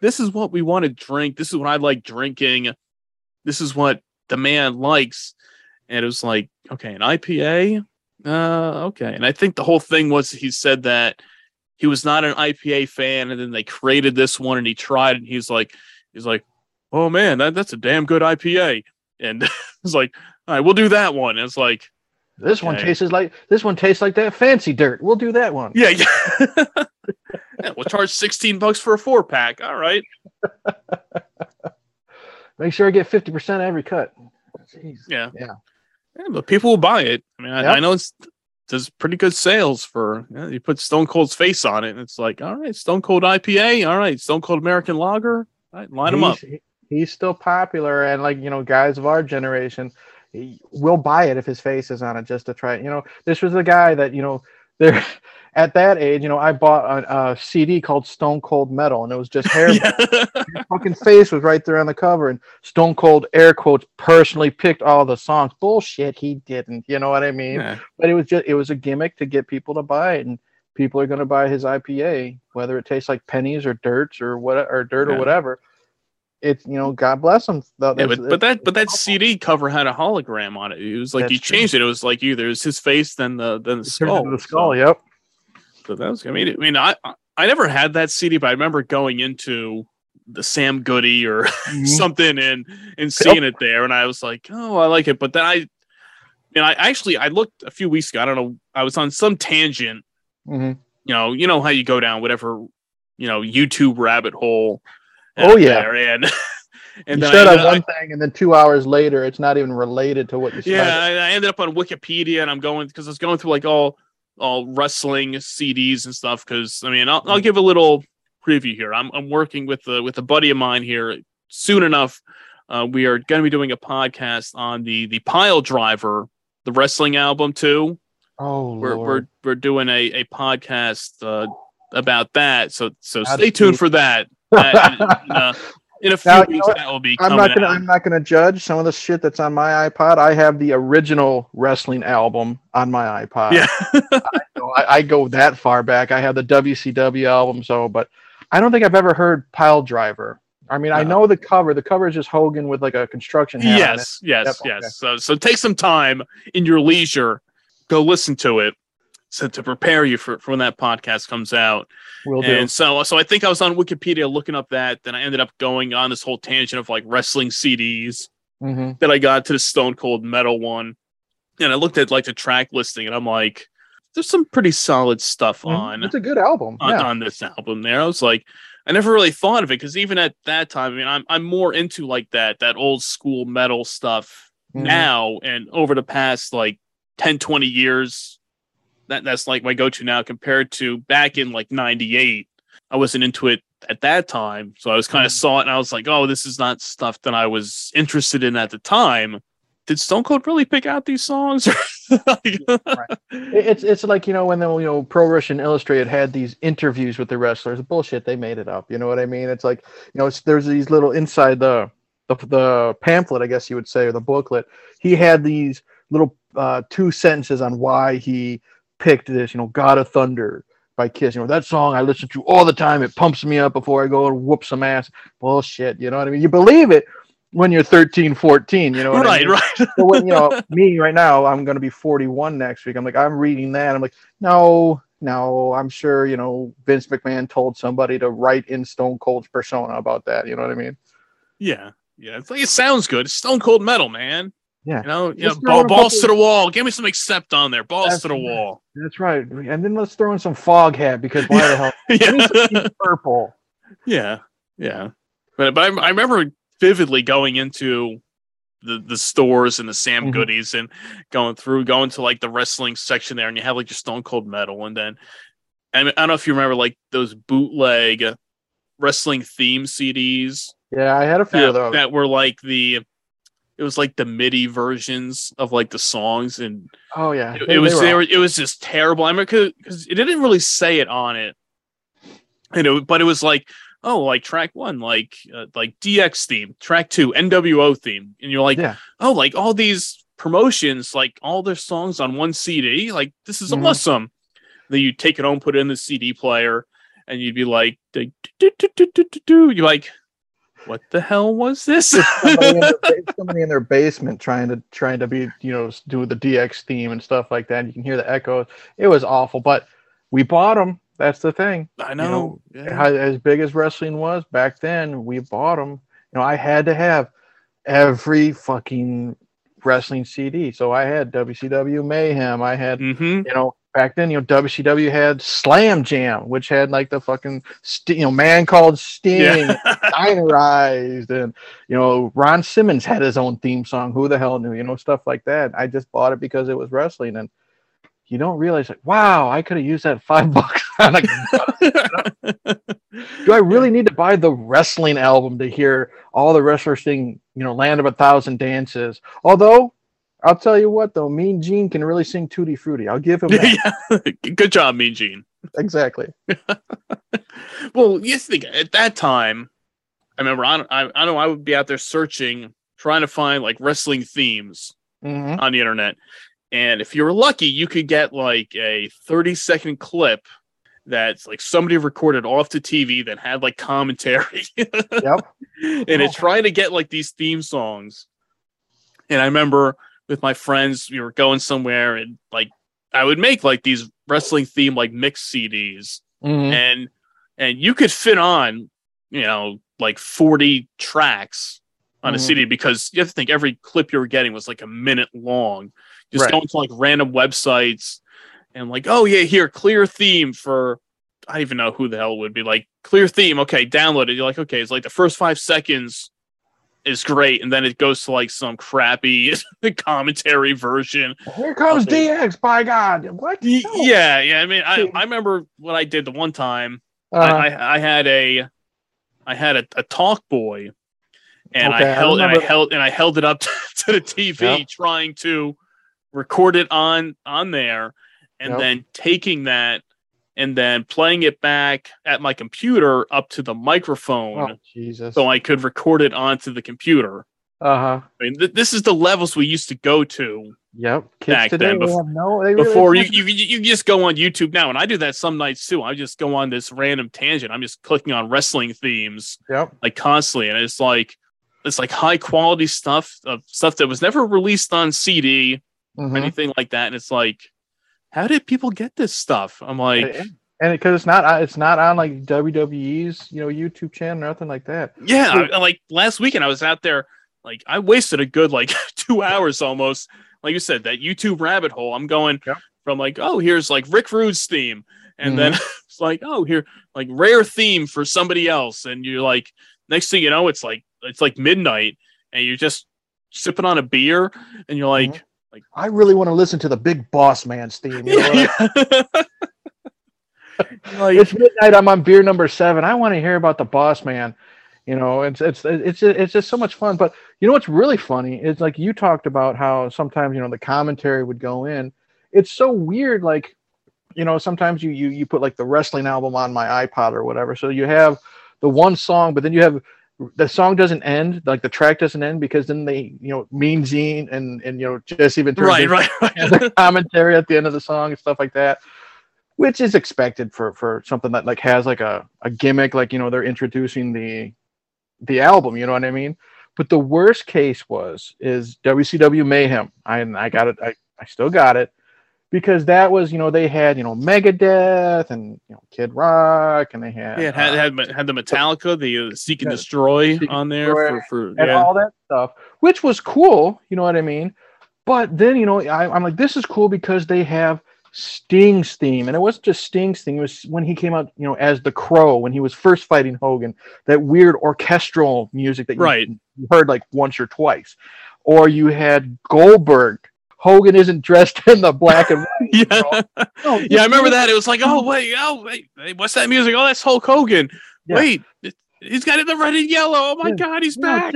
this is what we want to drink. This is what I like drinking. This is what the man likes. And it was like, okay, an IPA. Okay. And I think the whole thing was, he said that he was not an IPA fan, and then they created this one, and he tried, and he's like, oh man, that's a damn good IPA. And it's like, all right, we'll do that one. And it's like, this one tastes like that fancy dirt. We'll do that one. Yeah. Yeah, we'll charge $16 for a 4-pack. All right. Make sure I get 50% every cut. Jeez. Yeah. But people will buy it. I mean, I know it's. Does pretty good sales for you put Stone Cold's face on it, and it's like, all right, Stone Cold IPA, all right, Stone Cold American Lager, all right, line him up. He's still popular, and guys of our generation will buy it if his face is on it just to try it. This was the guy that there at that age. I bought a CD called Stone Cold Metal, and it was just hair. His fucking face was right there on the cover, and Stone Cold, air quotes, personally picked all the songs. Bullshit, he didn't. You know what I mean? Yeah. But it was a gimmick to get people to buy it, and people are going to buy his IPA, whether it tastes like pennies or dirt or whatever. It's God bless him. But that CD cover had a hologram on it. It was like he changed it. It was like either it was his face, then the skull. So that was. I mean, I I never had that CD, but I remember going into the Sam Goody or something and seeing it there. And I was like, oh, I like it. But then I looked a few weeks ago. I don't know. I was on some tangent. Mm-hmm. You know how you go down whatever, YouTube rabbit hole. Oh, yeah. And you said one thing, and then 2 hours later, it's not even related to what you said. Yeah, I ended up on Wikipedia, and because I was going through like all wrestling CDs and stuff. Because I mean, I'll give a little preview here. I'm working with a buddy of mine here soon enough. We are going to be doing a podcast on the Piledriver, the wrestling album too. Oh, we're doing a podcast about that. So stay tuned for that. In a few weeks, that will be coming out. I'm not going to judge some of the shit that's on my iPod. I have the original wrestling album on my iPod. Yeah. I go that far back. I have the WCW album, but I don't think I've ever heard Piledriver. I mean, no. I know the cover. The cover is just Hogan with like a construction hat. Yes. Okay. So take some time in your leisure. Go listen to it. So to prepare you for when that podcast comes out. Will do. And so I think I was on Wikipedia looking up that, then I ended up going on this whole tangent of like wrestling CDs. Mm-hmm. Then I got to the Stone Cold Metal one, and I looked at like the track listing, and I'm like, there's some pretty solid stuff on. It's a good album. On this album there. I was like, I never really thought of it. Cause even at that time, I mean, I'm more into like that old school metal stuff now. And over the past like 10, 20 years, that's like my go-to now compared to back in like 98. I wasn't into it at that time. So I was kind of saw it and I was like, oh, this is not stuff that I was interested in at the time. Did Stone Cold really pick out these songs? Right. It's like, when Pro Russian Illustrated had these interviews with the wrestlers. Bullshit, they made it up. You know what I mean? It's like, there's these little inside the pamphlet, I guess you would say, or the booklet. He had these little 2 sentences on why he picked this, God of Thunder by Kiss. That song I listen to all the time. It pumps me up before I go and whoop some ass. Bullshit, you know what I mean? You believe it when you're 13, 14, Right. So when, me right now, I'm going to be 41 next week. I'm like, I'm reading that. I'm like, no, I'm sure, Vince McMahon told somebody to write in Stone Cold's persona about that. You know what I mean? Yeah. Yeah. It's like, it sounds good. It's Stone Cold Metal, man. Yeah, balls to the wall. Give me some accept on there. Balls to the wall. That's right. And then let's throw in some fog hat because why the hell? It's purple. Yeah. But I remember vividly going into the stores and the Sam Goodies and going to like the wrestling section there, and you have like your Stone Cold Metal, and then I don't know if you remember like those bootleg wrestling theme CDs. Yeah, I had a few of those that were like It was like the MIDI versions of like the songs, and oh yeah, it was just terrible. I mean, because it didn't really say it on it, but it was like, oh, like track one, like DX theme, track two, NWO theme, and you're like, oh, like all these promotions, like all their songs on one CD, like this is awesome. Then you take it home, put it in the CD player, and you'd be like, you're like, what the hell was this? Somebody in their basement trying to be, do the DX theme and stuff like that. You can hear the echoes. It was awful, but we bought them. That's the thing. I know. As big as wrestling was back then, we bought them. I had to have every fucking wrestling CD. So I had WCW Mayhem. I had, back then, WCW had Slam Jam, which had like the fucking, Man Called Sting, Dinorized, and, Ron Simmons had his own theme song. Who the hell knew, stuff like that. I just bought it because it was wrestling, and you don't realize, like, wow, I could have used that $5. Like, do I really need to buy the wrestling album to hear all the wrestlers sing, Land of a Thousand Dances? Although, I'll tell you what, though, Mean Gene can really sing Tutti Frutti. I'll give him that. Yeah. Good job, Mean Gene. Exactly. Well, you think at that time, I remember I know I would be out there searching, trying to find like wrestling themes on the internet. And if you were lucky, you could get like a 30-second clip that's like somebody recorded off the TV that had like commentary. And it's trying to get like these theme songs. And I remember with my friends, we were going somewhere, and like I would make like these wrestling theme like mix CDs, and and you could fit on, you know, like 40 tracks on a CD, because you have to think every clip you were getting was like a minute long. Just going to like random websites and like, oh yeah, here, clear theme for, I don't even know who the hell it would be, like clear theme. Okay. Download it. You're like, okay. It's like the first 5 seconds is great. And then it goes to like some crappy commentary version. Here comes DX, by God. What? No. Yeah. Yeah. I mean, I remember what I did the one time. I had a Talk Boy, and I held it up to the TV, trying to record it on there, and then taking that and then playing it back at my computer up to the microphone, so I could record it onto the computer. I mean, this is the levels we used to go to. Kids back today, then, you just go on YouTube now, and I do that some nights too. I just go on this random tangent. I'm just clicking on wrestling themes, like constantly, and it's like high quality stuff that was never released on CD or anything like that. And it's like, how did people get this stuff? I'm like, and because it's not on like WWE's YouTube channel, nothing like that. Yeah, like last weekend I was out there. Like I wasted a good 2 hours almost. Like you said, that YouTube rabbit hole. I'm going from like, oh, here's like Rick Rude's theme. And then it's like, oh, here, like rare theme for somebody else. And you're like, next thing you know, it's like midnight and you're just sipping on a beer and you're like, I really want to listen to the Big Boss Man's theme. You know what? Like, it's midnight. I'm on beer number 7. I want to hear about the Boss Man. You know, it's just so much fun. But you know what's really funny is, like you talked about how sometimes, you know, the commentary would go in. It's so weird, like, you know, sometimes you put like the wrestling album on my iPod or whatever. So you have the one song, but then you have the song doesn't end, like the track doesn't end, because then they, you know, Mean Gene and you know, Jesse Ventura the commentary at the end of the song and stuff like that. Which is expected for something that like has like a gimmick, like, you know, they're introducing the album, you know what I mean? But the worst case is WCW Mayhem. I got it. I still got it, because that was, you know, they had, you know, Megadeth and, you know, Kid Rock, and they had had the Metallica, the Seek and Destroy on there for all that stuff, which was cool, you know what I mean? But then, you know, I'm like, this is cool because they have Sting's theme, and it wasn't just Sting's theme, it was when he came out, you know, as the Crow, when he was first fighting Hogan, that weird orchestral music that you heard like once or twice. Or you had Goldberg, Hogan isn't dressed in the black and white. I remember that. It was like, wait, what's that music? Oh, that's Hulk Hogan. Wait, he's got it in the red and yellow. Oh my God, he's back.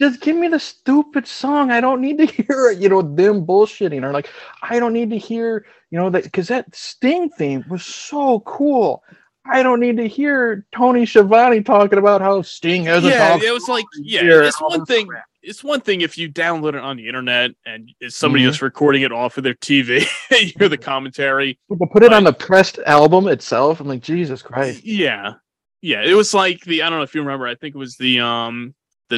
Just give me the stupid song. I don't need to hear, you know, them bullshitting. Or like, I don't need to hear, you know, that, because that Sting theme was so cool. I don't need to hear Tony Schiavone talking about how Sting has a dog. It was like, it's one thing. Crap. It's one thing if you download it on the internet and it's somebody just recording it off of their TV. You hear the commentary. But put it on the pressed album itself. I'm like, Jesus Christ. Yeah, yeah. It was like I don't know if you remember. I think it was the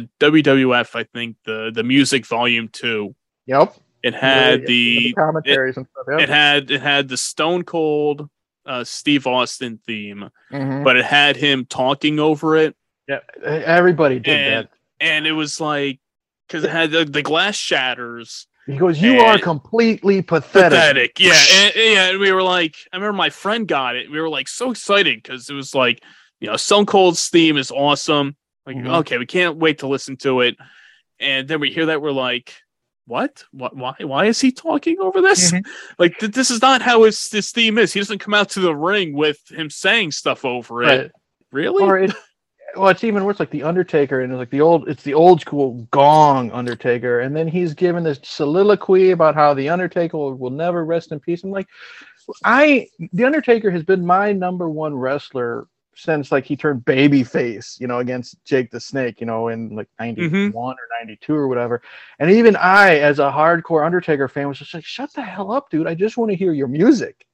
WWF, I think the music volume 2. Yep. It had the commentaries and stuff. Yep. It had the Stone Cold Steve Austin theme, but it had him talking over it. Yeah, everybody did that. And it was like, because it had the glass shatters. He goes, "You are completely pathetic." Yeah, and we were like, I remember my friend got it. We were like so excited because it was like, you know, Stone Cold's theme is awesome. Like, okay, we can't wait to listen to it. And then we hear that, we're like, what? Why is he talking over this? Like, this is not how his theme is. He doesn't come out to the ring with him saying stuff over it. Really? Or it's even worse, like the Undertaker, and it's like the old school gong Undertaker. And then he's given this soliloquy about how the Undertaker will never rest in peace. I'm like, the Undertaker has been my number one wrestler since like he turned babyface, you know, against Jake the Snake, you know, in like 91 or 92 or whatever. And even I, as a hardcore Undertaker fan, was just like, shut the hell up, dude. I just want to hear your music.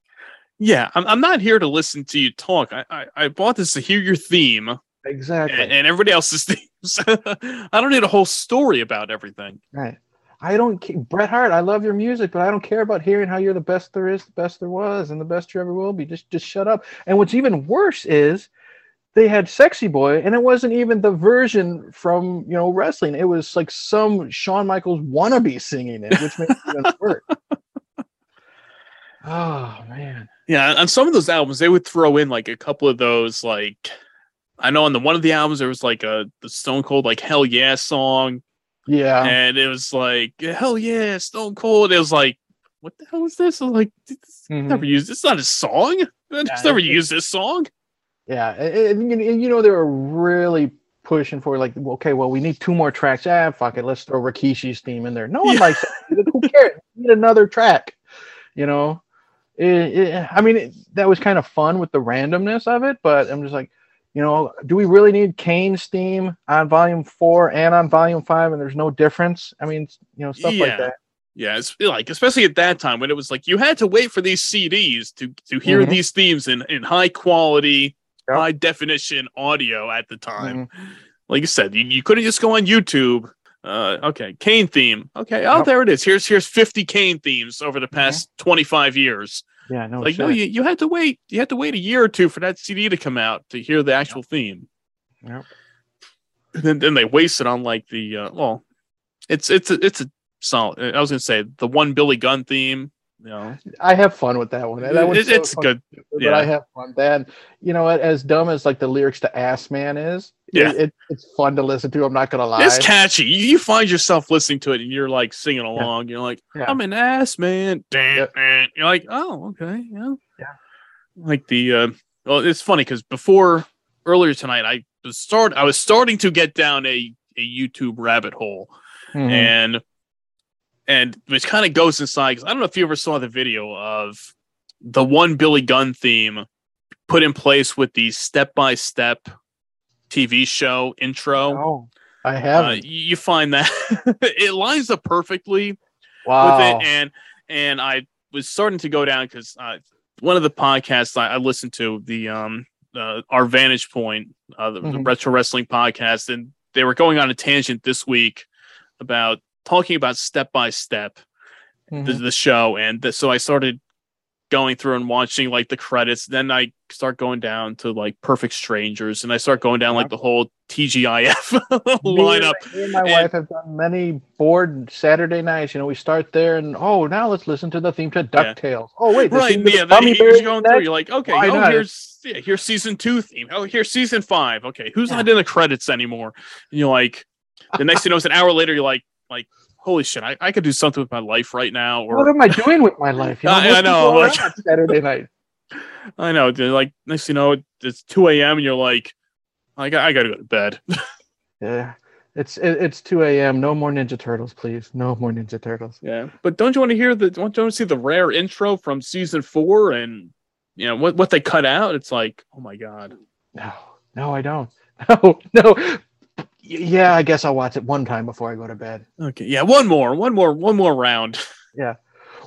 Yeah, I'm not here to listen to you talk. I bought this to hear your theme. Exactly. And everybody else's themes. I don't need a whole story about everything. Right. I don't care. Bret Hart, I love your music, but I don't care about hearing how you're the best there is, the best there was, and the best you ever will be. Just shut up. And what's even worse is they had Sexy Boy, and it wasn't even the version from, you know, wrestling. It was like some Shawn Michaels wannabe singing it, which makes it unfair. Oh man. Yeah, on some of those albums they would throw in like a couple of those, like I know on the one of the albums there was like the Stone Cold like Hell Yeah song. Yeah. And it was like Hell Yeah, Stone Cold. It was like, what the hell is this? I was like, never used. It's not a song. I just never used this song. Yeah, and you know they were really pushing for like, okay, well, we need two more tracks. Ah, fuck it, let's throw Rikishi's theme in there. No one likes it. Who cares? We need another track. You know, that was kind of fun with the randomness of it, but I'm just like, you know, do we really need Kane's theme on Volume 4 and on Volume 5, and there's no difference? I mean, you know, stuff like that. Yeah, it's like, especially at that time when it was like you had to wait for these CDs to hear these themes in high quality. High definition audio at the time. Like you said, you couldn't just go on YouTube. Okay, Kane theme. Okay, there it is. Here's 50 Kane themes over the past 25 years. Yeah, no, like no, you had to wait. You had to wait a year or two for that CD to come out to hear the actual theme. Yep. And then they wasted on like the it's a solid. I was gonna say the one Billy Gunn theme. You know, I have fun with that one. That one's it's so good, but I have fun. Then you know, as dumb as like the lyrics to "Ass Man" is, it's fun to listen to. I'm not gonna lie, it's catchy. You find yourself listening to it and you're like singing along. You're like, I'm an ass man. Damn. You're like, oh, okay, Like the well, it's funny because earlier tonight, I was starting to get down a YouTube rabbit hole, And it kind of goes inside, because I don't know if you ever saw the video of the one Billy Gunn theme put in place with the Step by Step TV show intro. Oh, I haven't. You find that it lines up perfectly with it. And I was starting to go down because one of the podcasts I listened to, the Our Vantage Point, the Retro Wrestling podcast, and they were going on a tangent this week about talking about Step by Step, the show, and so I started going through and watching like the credits. Then I start going down to like Perfect Strangers, and I start going down like the whole TGIF lineup. Me and my wife have done many bored Saturday nights. You know, we start there, and now let's listen to the theme to DuckTales. Oh wait, you're going through. You're like, okay, here's season 2 theme. Oh, here's season 5. Okay, who's not in the credits anymore? And you're like, the next thing you know, it's an hour later. You're like, holy shit, I could do something with my life right now. Or what am I doing with my life? You know, I know. Like, Saturday night. I know. Dude, like, next you know, it's 2 a.m. and you're like, I got to go to bed. Yeah. It's 2 a.m. No more Ninja Turtles, please. No more Ninja Turtles. Yeah. But don't you want to hear don't you want to see the rare intro from season 4 and, you know, what they cut out? It's like, oh my God. No, I don't. No. Yeah, I guess I'll watch it one time before I go to bed. Okay. Yeah, one more round. Yeah.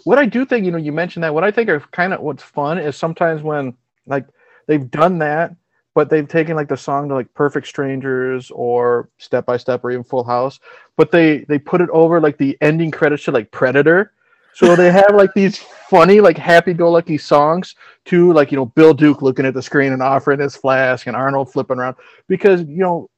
What I do think, you know, you mentioned that. What I think are kind of what's fun is sometimes when like they've done that, but they've taken like the song to like Perfect Strangers or Step by Step or even Full House, but they put it over like the ending credits to like Predator. So they have like these funny, like happy-go-lucky songs to like, you know, Bill Duke looking at the screen and offering his flask and Arnold flipping around, because, you know,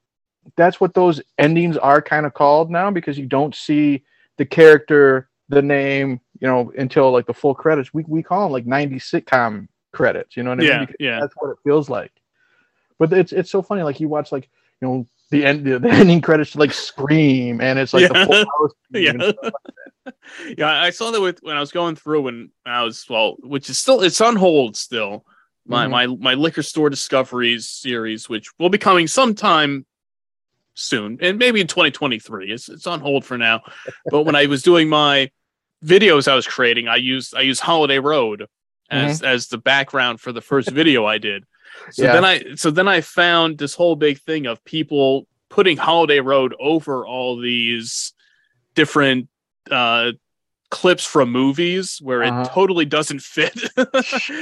that's what those endings are kind of called now, because you don't see the character, the name, you know, until like the full credits. We call them like 90s sitcom credits, you know what I mean? Because that's what it feels like. But it's so funny. Like you watch like, you know, the ending credits to like Scream, and it's like the full house. I saw that when I was going through, and I was which is still, it's on hold still. My Liquor Store Discoveries series, which will be coming sometime soon, and maybe in 2023. It's on hold for now. But when I was doing my videos I was creating, I used Holiday Road as the background for the first video I did. So then I found this whole big thing of people putting Holiday Road over all these different clips from movies where it totally doesn't fit.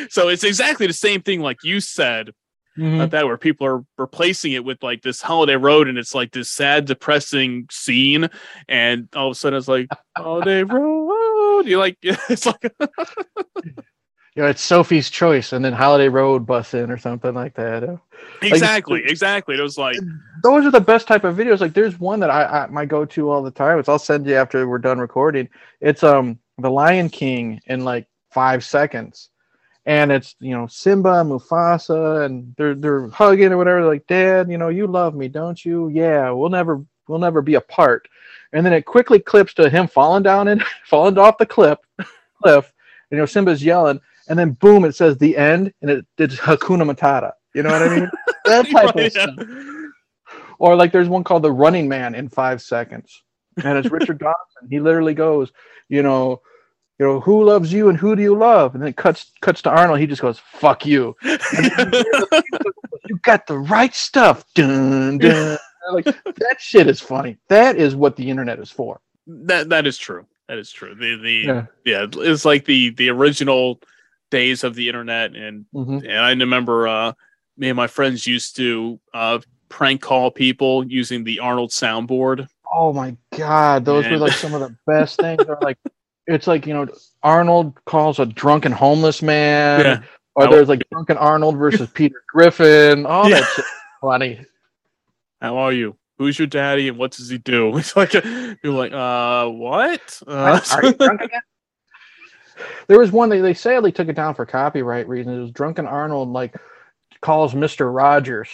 So it's exactly the same thing like you said. Not that, where people are replacing it with like this Holiday Road, and it's like this sad, depressing scene, and all of a sudden it's like Holiday Road. You're like, it's like, you know, it's Sophie's Choice, and then Holiday Road bus in or something like that. Exactly. It was like, those are the best type of videos. Like, there's one that I my go-to all the time. It's I'll send you after we're done recording. It's the Lion King in like 5 seconds, and it's, you know, Simba, Mufasa, and they're hugging or whatever. They're like, Dad, you know, you love me, don't you? Yeah, we'll never be apart. And then it quickly clips to him falling down and falling off the cliff. And, you know, Simba's yelling, and then boom, it says the end, and it's Hakuna Matata. You know what I mean? That type of stuff. Or like there's one called The Running Man in 5 seconds. And it's Richard Dawson. He literally goes, you know, who loves you and who do you love? And then it cuts to Arnold. He just goes, fuck you. You got the right stuff. Dun, dun. Like, that shit is funny. That is what the internet is for. That is true. That is true. Yeah, it's like the original days of the internet. And and I remember me and my friends used to prank call people using the Arnold soundboard. Oh my God, those were like some of the best things. They're like, it's like, you know, Arnold calls a drunken homeless man, or there's like drunken Arnold versus Peter Griffin. All that shit's funny. How are you? Who's your daddy, and what does he do? It's like you're like, what? Are you drunk again? There was one they sadly took it down for copyright reasons. It was drunken Arnold like calls Mr. Rogers,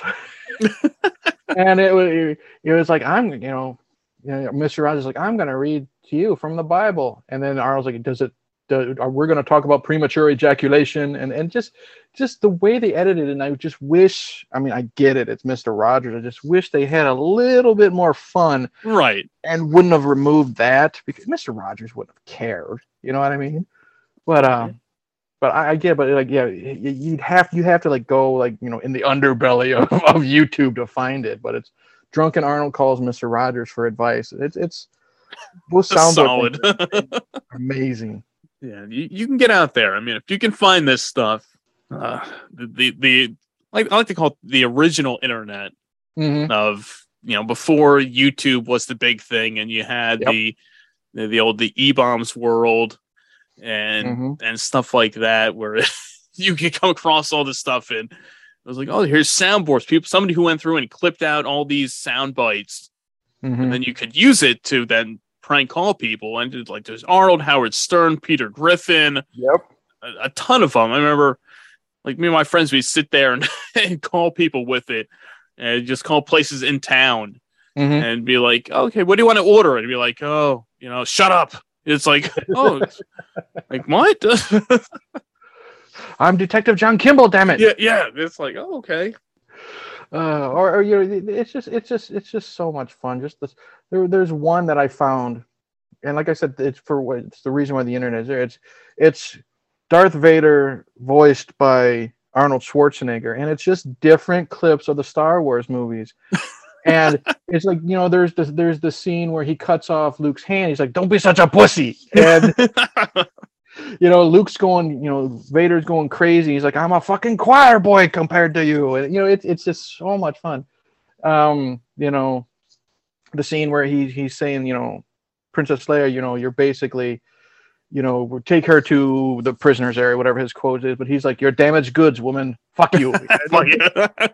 and it was like, I'm, you know, Mr. Rogers is like, I'm gonna read to you from the Bible, and then Arnold's like, we're gonna talk about premature ejaculation, and just the way they edited it. And I just wish, I mean, I get it, it's Mr. Rogers. I just wish they had a little bit more fun, right? And wouldn't have removed that, because Mr. Rogers wouldn't have cared. You know what I mean? But I get, but like, yeah, you have to like go, like, you know, in the underbelly of YouTube to find it. But it's drunken Arnold calls Mr. Rogers for advice. It's both sound solid, amazing. Yeah, you can get out there. I mean, if you can find this stuff, the like I like to call it the original internet of, you know, before YouTube was the big thing, and you had the old E-bombs world and stuff like that, where you could come across all this stuff. And it was like, oh, here's soundboards. Somebody who went through and clipped out all these sound bites, and then you could use it to then prank call people. And like, there's Arnold, Howard Stern, Peter Griffin, a ton of them. I remember, like, me and my friends, we sit there and call people with it, and just call places in town and be like, oh, okay, what do you want to order? And be like, oh, you know, shut up. It's like, oh, like, what? I'm Detective John Kimball, damn it. Yeah. It's like, oh, okay. Or you know, it's just so much fun. Just this, there's one that I found, and like I said, it's the reason why the internet is there. It's Darth Vader voiced by Arnold Schwarzenegger, and it's just different clips of the Star Wars movies. And it's like, you know, there's the scene where he cuts off Luke's hand. He's like, "Don't be such a pussy." And you know, Luke's going, you know, Vader's going crazy. He's like, "I'm a fucking choir boy compared to you." And you know, it's just so much fun. You know, the scene where he's saying, you know, Princess Leia, you know, you're basically, you know, take her to the prisoners area, whatever his quote is. But he's like, "You're damaged goods, woman. Fuck you."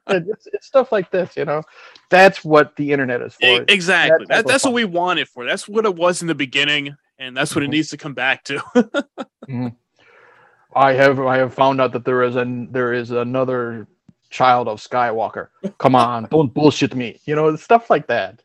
It's stuff like this, you know. That's what the internet is for. Exactly. That's what we want it for. That's what it was in the beginning, and that's what it needs to come back to. I have found out that there is another child of Skywalker. Come on, don't bullshit me. You know, stuff like that.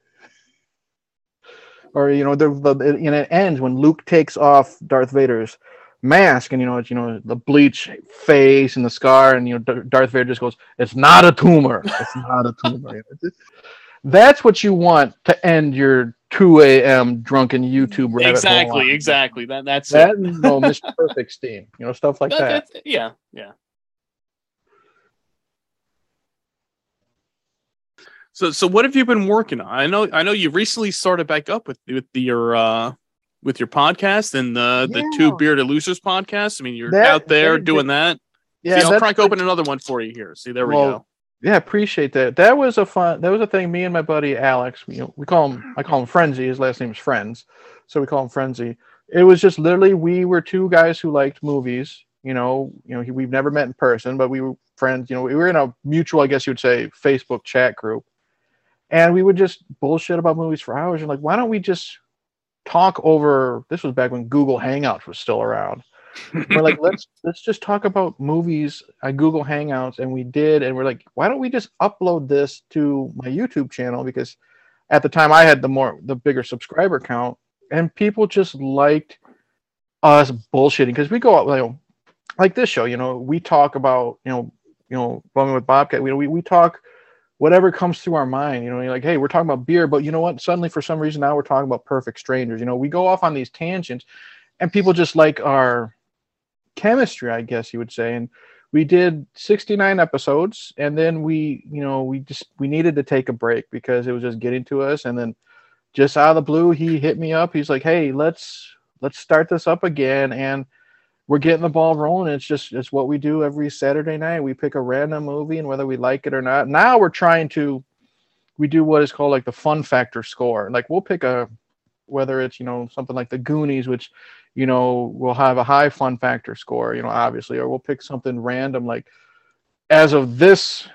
Or, you know, and it ends when Luke takes off Darth Vader's mask, and, you know, it's, you know, the bleach face and the scar, and, you know, Darth Vader just goes, "It's not a tumor. It's not a tumor." That's what you want to end your 2 a.m. drunken YouTube rabbit hole on. Exactly. That's it. No, Mr. Perfect Steam, you know, stuff like that. Yeah. So what have you been working on? I know you recently started back up with your podcast and the Two Bearded Losers podcast. I mean, out there doing that. Yeah, see, I'll crack open another one for you here. See, there we go. Yeah, appreciate that. That was a thing. Me and my buddy Alex, I call him Frenzy. His last name is Friends, so we call him Frenzy. It was just literally we were two guys who liked movies, we've never met in person, but we were friends. We were in a mutual, I guess you would say, Facebook chat group, and we would just bullshit about movies for hours. And like, why don't we just talk over? This was back when Google Hangouts was still around. We're like, let's just talk about movies on Google Hangouts, and we did. And we're like, why don't we just upload this to my YouTube channel? Because at the time, I had the bigger subscriber count, and people just liked us bullshitting, because we go out like this show. We talk about Bumwine with Bobcat. We talk whatever comes through our mind. You're like, hey, we're talking about beer, but you know what? Suddenly, for some reason, now we're talking about Perfect Strangers. We go off on these tangents, and people just like our chemistry, I guess you would say. And we did 69 episodes, and then we needed to take a break because it was just getting to us. And then just out of the blue, he hit me up. He's like, hey, let's start this up again. And we're getting the ball rolling. It's what we do every Saturday night. We pick a random movie, and whether we like it or not. Now we're we do what is called like the fun factor score. Like we'll pick whether it's, something like the Goonies, which, will have a high fun factor score, obviously, or we'll pick something random. Like as of this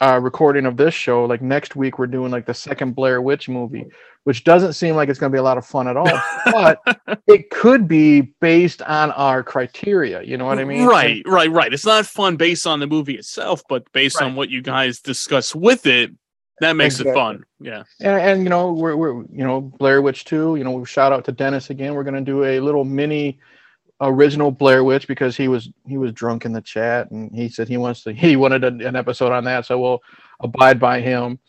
recording of this show, like next week, we're doing like the second Blair Witch movie, which doesn't seem like it's going to be a lot of fun at all, but it could be based on our criteria. You know what I mean? Right. It's not fun based on the movie itself, but based on what you guys discuss with it. That makes it fun, yeah. And we're Blair Witch 2. Shout out to Dennis again. We're gonna do a little mini original Blair Witch because he was drunk in the chat and he said he wanted an episode on that. So we'll abide by him.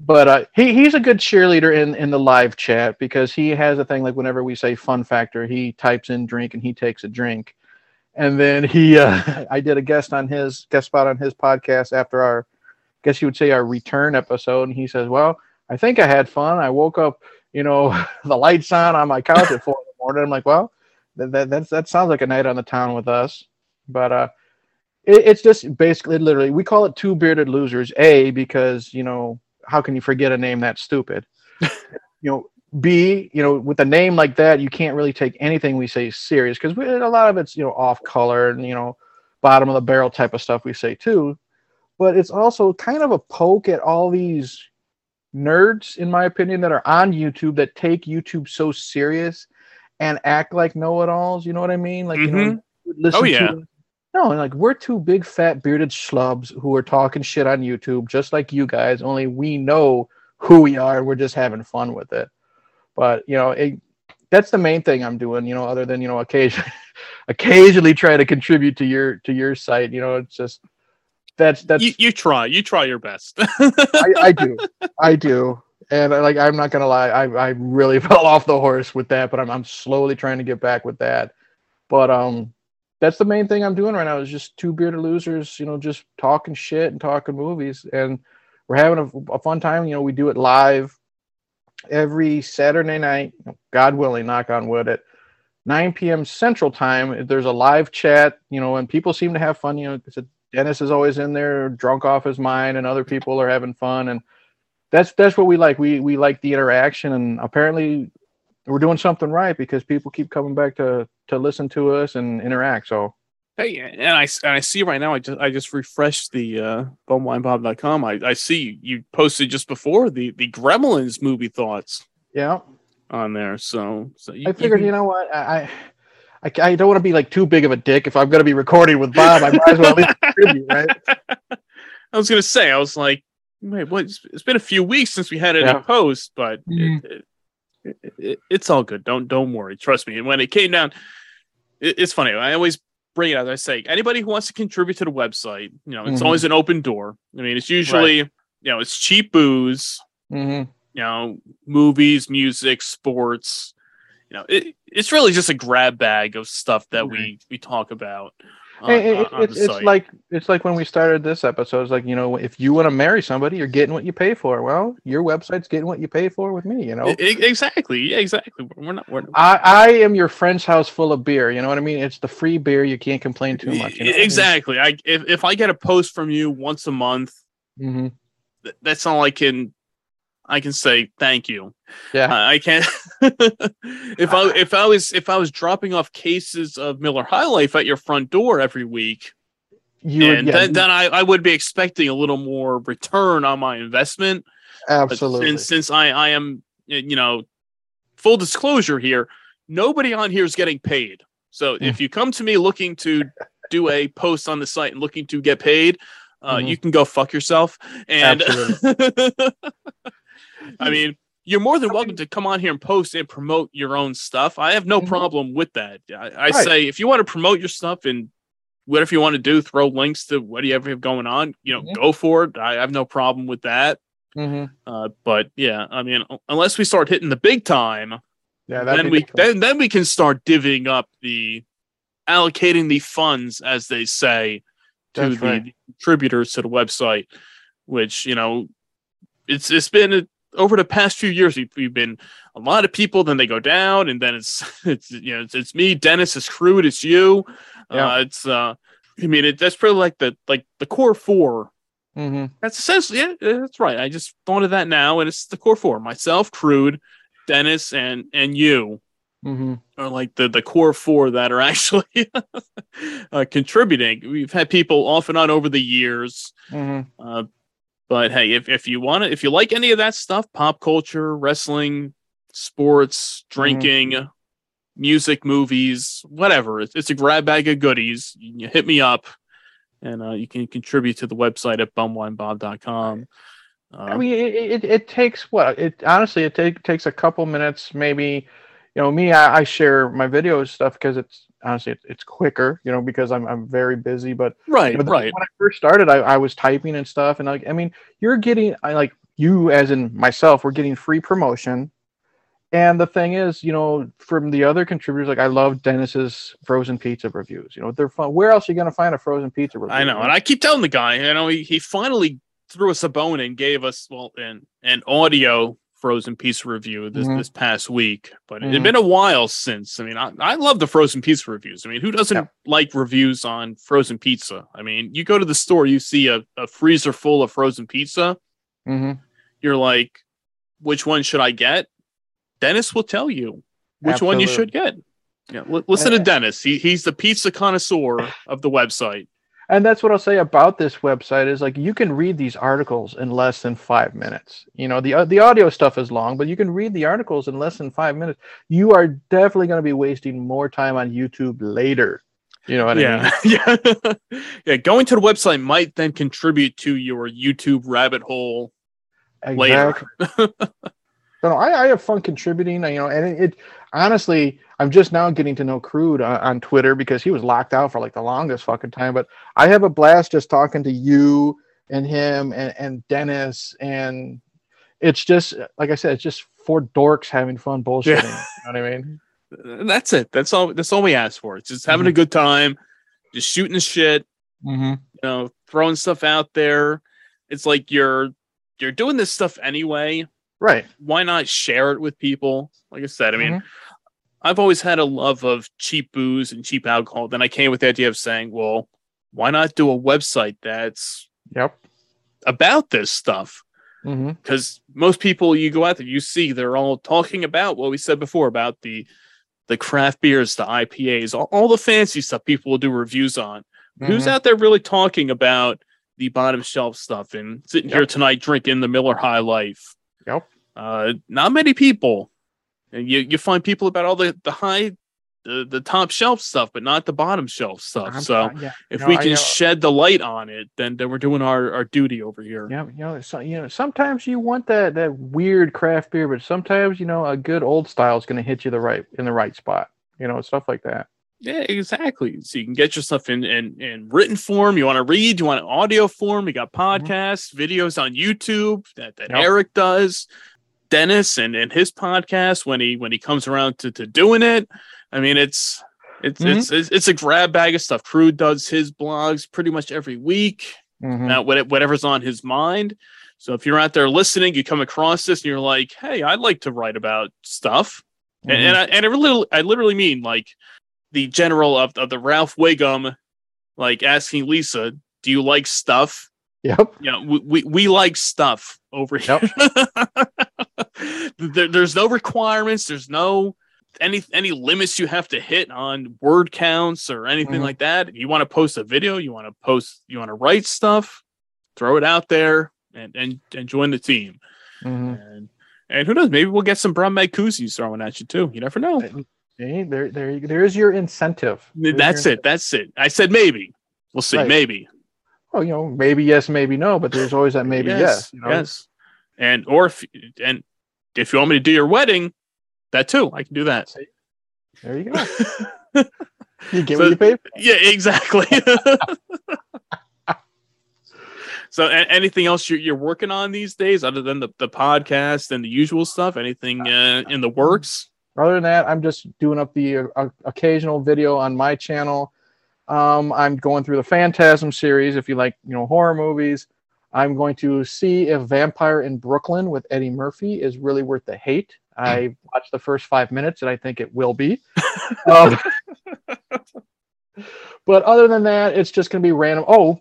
But he's a good cheerleader in the live chat because he has a thing like whenever we say fun factor, he types in drink and he takes a drink. And then I did a guest spot on his podcast after our return episode. And he says, well, I think I had fun. I woke up, the lights on my couch at 4 in the morning. I'm like, well, that sounds like a night on the town with us. But it's just basically, literally, we call it Two Bearded Losers. A, because, how can you forget a name that's stupid? B, with a name like that, you can't really take anything we say serious because a lot of it's, off color and, bottom of the barrel type of stuff we say too. But it's also kind of a poke at all these nerds, in my opinion, that are on YouTube that take YouTube so serious and act like know-it-alls. You know what I mean? Like, mm-hmm. Listen to... No, like, we're two big, fat, bearded schlubs who are talking shit on YouTube just like you guys, only we know who we are and we're just having fun with it. But, that's the main thing I'm doing, other than, occasionally try to contribute to your site. It's just... That's you try your best. I do. And I'm not going to lie. I really fell off the horse with that, but I'm slowly trying to get back with that. But, that's the main thing I'm doing right now is just Two Bearded Losers, just talking shit and talking movies, and we're having a fun time. We do it live every Saturday night, God willing, knock on wood, at 9 PM Central Time. There's a live chat, and people seem to have fun. It's Dennis is always in there, drunk off his mind, and other people are having fun, and that's what we like. We like the interaction, and apparently we're doing something right because people keep coming back to listen to us and interact. So hey, and I see right now I just refreshed the bumwinebob.com. I see you posted just before the Gremlins movie thoughts. Yeah, on there. So I figured you know what I don't want to be like too big of a dick. If I'm going to be recording with Bob, I might as well at least contribute, right? I was going to say, I was like, wait, what? It's been a few weeks since we had it in post, but it's all good. Don't worry. Trust me. And when it came down, it's funny. I always bring it out. I say, anybody who wants to contribute to the website, it's always an open door. I mean, it's usually, it's cheap booze, movies, music, sports. It's really just a grab bag of stuff that we talk about. It's like when we started this episode. It's like, if you want to marry somebody, you're getting what you pay for. Well, your website's getting what you pay for with me. Exactly. Yeah, exactly. We're not. I am your friend's house full of beer. You know what I mean? It's the free beer. You can't complain too much. Exactly. If I get a post from you once a month, that's all I can. I can say thank you. Yeah, I can't. if I was dropping off cases of Miller High Life at your front door every week, then I would be expecting a little more return on my investment. Absolutely. Since I am, full disclosure here, nobody on here is getting paid. So if you come to me looking to do a post on the site and looking to get paid, you can go fuck yourself. And I mean, you're more than welcome to come on here and post and promote your own stuff. I have no problem with that. I say, if you want to promote your stuff and whatever you want to do, throw links to whatever you have going on, go for it. I have no problem with that. Mm-hmm. But yeah, I mean, unless we start hitting the big time, then we can start divvying up allocating the funds, as they say, to the contributors to the website, which, it's been over the past few years. We've been a lot of people, then they go down, and then it's me, Dennis, it's Crude, it's you. Yeah. That's pretty like the core four. Mm-hmm. That's essentially it. Yeah, that's right. I just thought of that now, and it's the core four: myself, Crude, Dennis, and you are like the core four that are actually contributing. We've had people off and on over the years, but hey, if you like any of that stuff, pop culture, wrestling, sports, drinking, music, movies, whatever, it's a grab bag of goodies. You hit me up. And you can contribute to the website at bumwinebob.com. It takes takes a couple minutes, maybe. I share my video stuff because it's honestly it's quicker, because I'm very busy. But when I first started, I was typing and stuff, and you're getting you as in myself, we're getting free promotion. And the thing is, from the other contributors, I love Dennis's frozen pizza reviews. They're fun. Where else are you going to find a frozen pizza review? I know. And I keep telling the guy, he finally threw us a bone and gave us an audio frozen pizza review this past week. But it had been a while since. I love the frozen pizza reviews. Who doesn't like reviews on frozen pizza? You go to the store, you see a freezer full of frozen pizza. Mm-hmm. You're like, which one should I get? Dennis will tell you which one you should get. Yeah, listen to Dennis. He's the pizza connoisseur of the website. And that's what I'll say about this website is you can read these articles in less than 5 minutes. The audio stuff is long, but you can read the articles in less than 5 minutes. You are definitely going to be wasting more time on YouTube later. You know what I mean? Yeah. Yeah. Going to the website might then contribute to your YouTube rabbit hole later. So I have fun contributing, and it honestly, I'm just now getting to know Crude on Twitter because he was locked out for the longest fucking time. But I have a blast just talking to you and him and Dennis, and it's just like I said, it's just four dorks having fun bullshitting. Yeah. You know what I mean? And that's it. That's all we ask for. It's just having a good time, just shooting shit, throwing stuff out there. It's like you're doing this stuff anyway. Right. Why not share it with people? Like I said, I've always had a love of cheap booze and cheap alcohol. Then I came with the idea of saying, well, why not do a website that's about this stuff? Because most people you go out there, you see they're all talking about what we said before about the craft beers, the IPAs, all the fancy stuff people will do reviews on. Who's out there really talking about the bottom shelf stuff and sitting here tonight drinking the Miller High Life? Yep. Not many people. And you find people about all the top shelf stuff, but not the bottom shelf stuff. If we can shed the light on it, then we're doing our duty over here. Yeah, sometimes you want that weird craft beer, but sometimes a good old style is going to hit you in the right spot. Stuff like that. Yeah, exactly. So you can get your stuff in written form. You want to read, you want an audio form. You got podcasts, videos on YouTube that Eric does, Dennis and his podcast when he comes around to doing it. It's a grab bag of stuff. Crude does his blogs pretty much every week. Now, whatever's on his mind. So if you're out there listening, you come across this and you're like, hey, I'd like to write about stuff. And I literally mean the general of the Ralph Wiggum, asking Lisa, do you like stuff? Yep. Yeah, we like stuff over here. Yep. There's no requirements. There's no any limits you have to hit on word counts or anything like that. If you want to post a video, you want to write stuff, throw it out there and join the team. Mm-hmm. And who knows? Maybe we'll get some brown bag koozies thrown at you too. You never know. Hey, there is your incentive. That's it. I said maybe. We'll see. Right. Maybe. Well, you know, maybe yes, maybe no, but there's always that maybe yes. You know? Yes. And if you want me to do your wedding, that too, I can do that. There you go. You get what you pay for. Yeah, exactly. So anything else you're working on these days other than the podcast and the usual stuff? Anything in the works? Other than that, I'm just doing up the occasional video on my channel. I'm going through the Phantasm series. If you like, you know, horror movies, I'm going to see if Vampire in Brooklyn with Eddie Murphy is really worth the hate. I watched the first 5 minutes, and I think it will be. But other than that, it's just going to be random. Oh,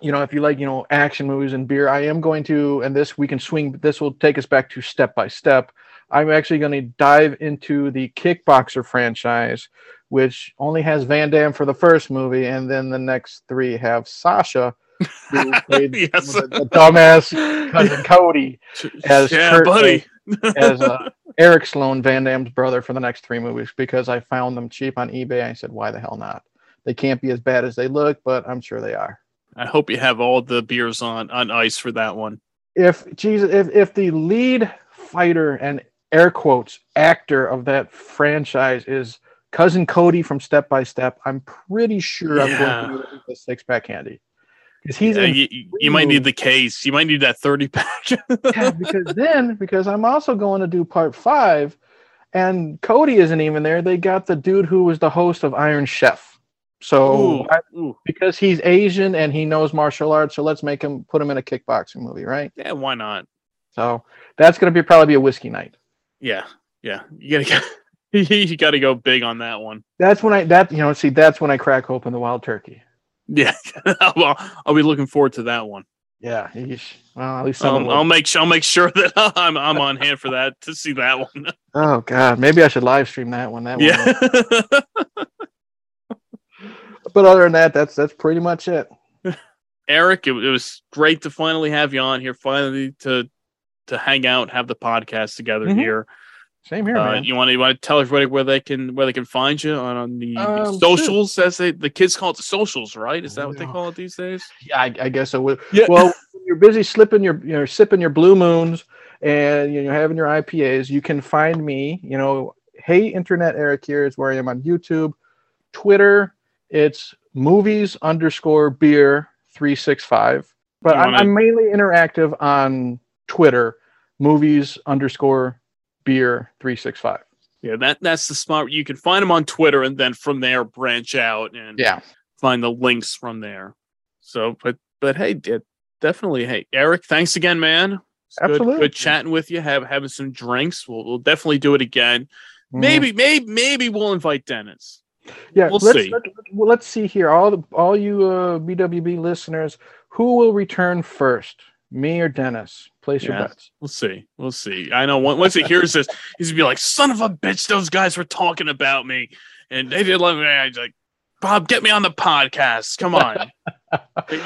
you know, if you like, you know, action movies and beer, I am going to, and this we can swing. This will take us back to Step by Step. I'm actually going to dive into the Kickboxer franchise, which only has Van Damme for the first movie, and then the next three have Sasha, who played the dumbass cousin Cody as Eric Sloan, Van Damme's brother, for the next three movies, because I found them cheap on eBay. I said, why the hell not? They can't be as bad as they look, but I'm sure they are. I hope you have all the beers on ice for that one. If the lead fighter and air quotes actor of that franchise is cousin Cody from Step by Step, I'm pretty sure I'm going to do the 6-pack handy, because he's you might need the case. You might need that 30-pack. Yeah, because I'm also going to do part 5, and Cody isn't even there. They got the dude who was the host of Iron Chef. So because he's Asian and he knows martial arts, so let's make him put him in a kickboxing movie, right? Yeah, why not? So that's going to probably be a whiskey night. Yeah. You gotta go big on that one. That's when I crack open the Wild Turkey. Yeah, well, I'll be looking forward to that one. Yeah, well, at least I'll make sure that I'm on hand for that, to see that one. Oh God, maybe I should live stream that one. That one. But other than that, that's pretty much it. Eric, it was great to finally have you on here. Finally to hang out, have the podcast together here. Same here, man. You want to tell everybody where they can find you on the socials? Sure. As the kids call it, the socials, right? Is that what they call it these days? Yeah, I guess so. Yeah. Well, when you're busy sipping your Blue Moons and you're having your IPAs, you can find me. You know, Hey Internet Eric here is where I am on YouTube, Twitter. It's movies_beer365. But I'm mainly interactive on Twitter, movies_beer365. Yeah, that's the spot. You can find them on Twitter, and then from there branch out and find the links from there. So, but hey, definitely. Hey, Eric, thanks again, man. Absolutely, good chatting with you. Having some drinks. We'll definitely do it again. Maybe we'll invite Dennis. Yeah, we'll see. Let's see here. All you BWB listeners, who will return first, me or Dennis? Place your bets. We'll see. I know once he hears this, he's gonna be like, "Son of a bitch, those guys were talking about me, and they didn't love me." I was like, "Bob, get me on the podcast. Come on."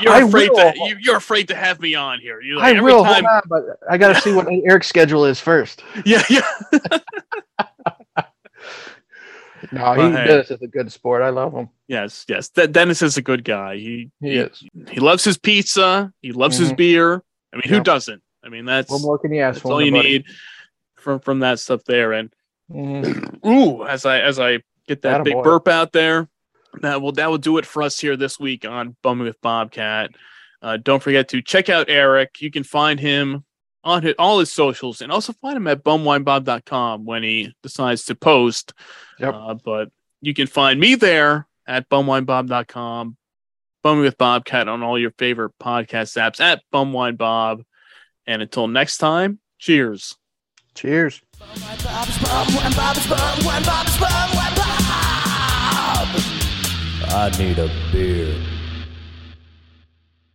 You're afraid to have me on here. You're like, hold on, but I got to see what Eric's schedule is first. Yeah. No, Dennis is a good sport. I love him. Yes. Dennis is a good guy. He is. He loves his pizza. He loves his beer. I mean, who doesn't? I mean, that's what more can you ask for? All you need from that stuff there. And as I get that big burp out there, that will do it for us here this week on Bumming with Bobcat. Don't forget to check out Eric. You can find him on all his socials, and also find him at bumwinebob.com when he decides to post. But you can find me there at bumwinebob.com, Bumming with Bobcat on all your favorite podcast apps at bumwinebob. And until next time, cheers. Cheers. I need a beer.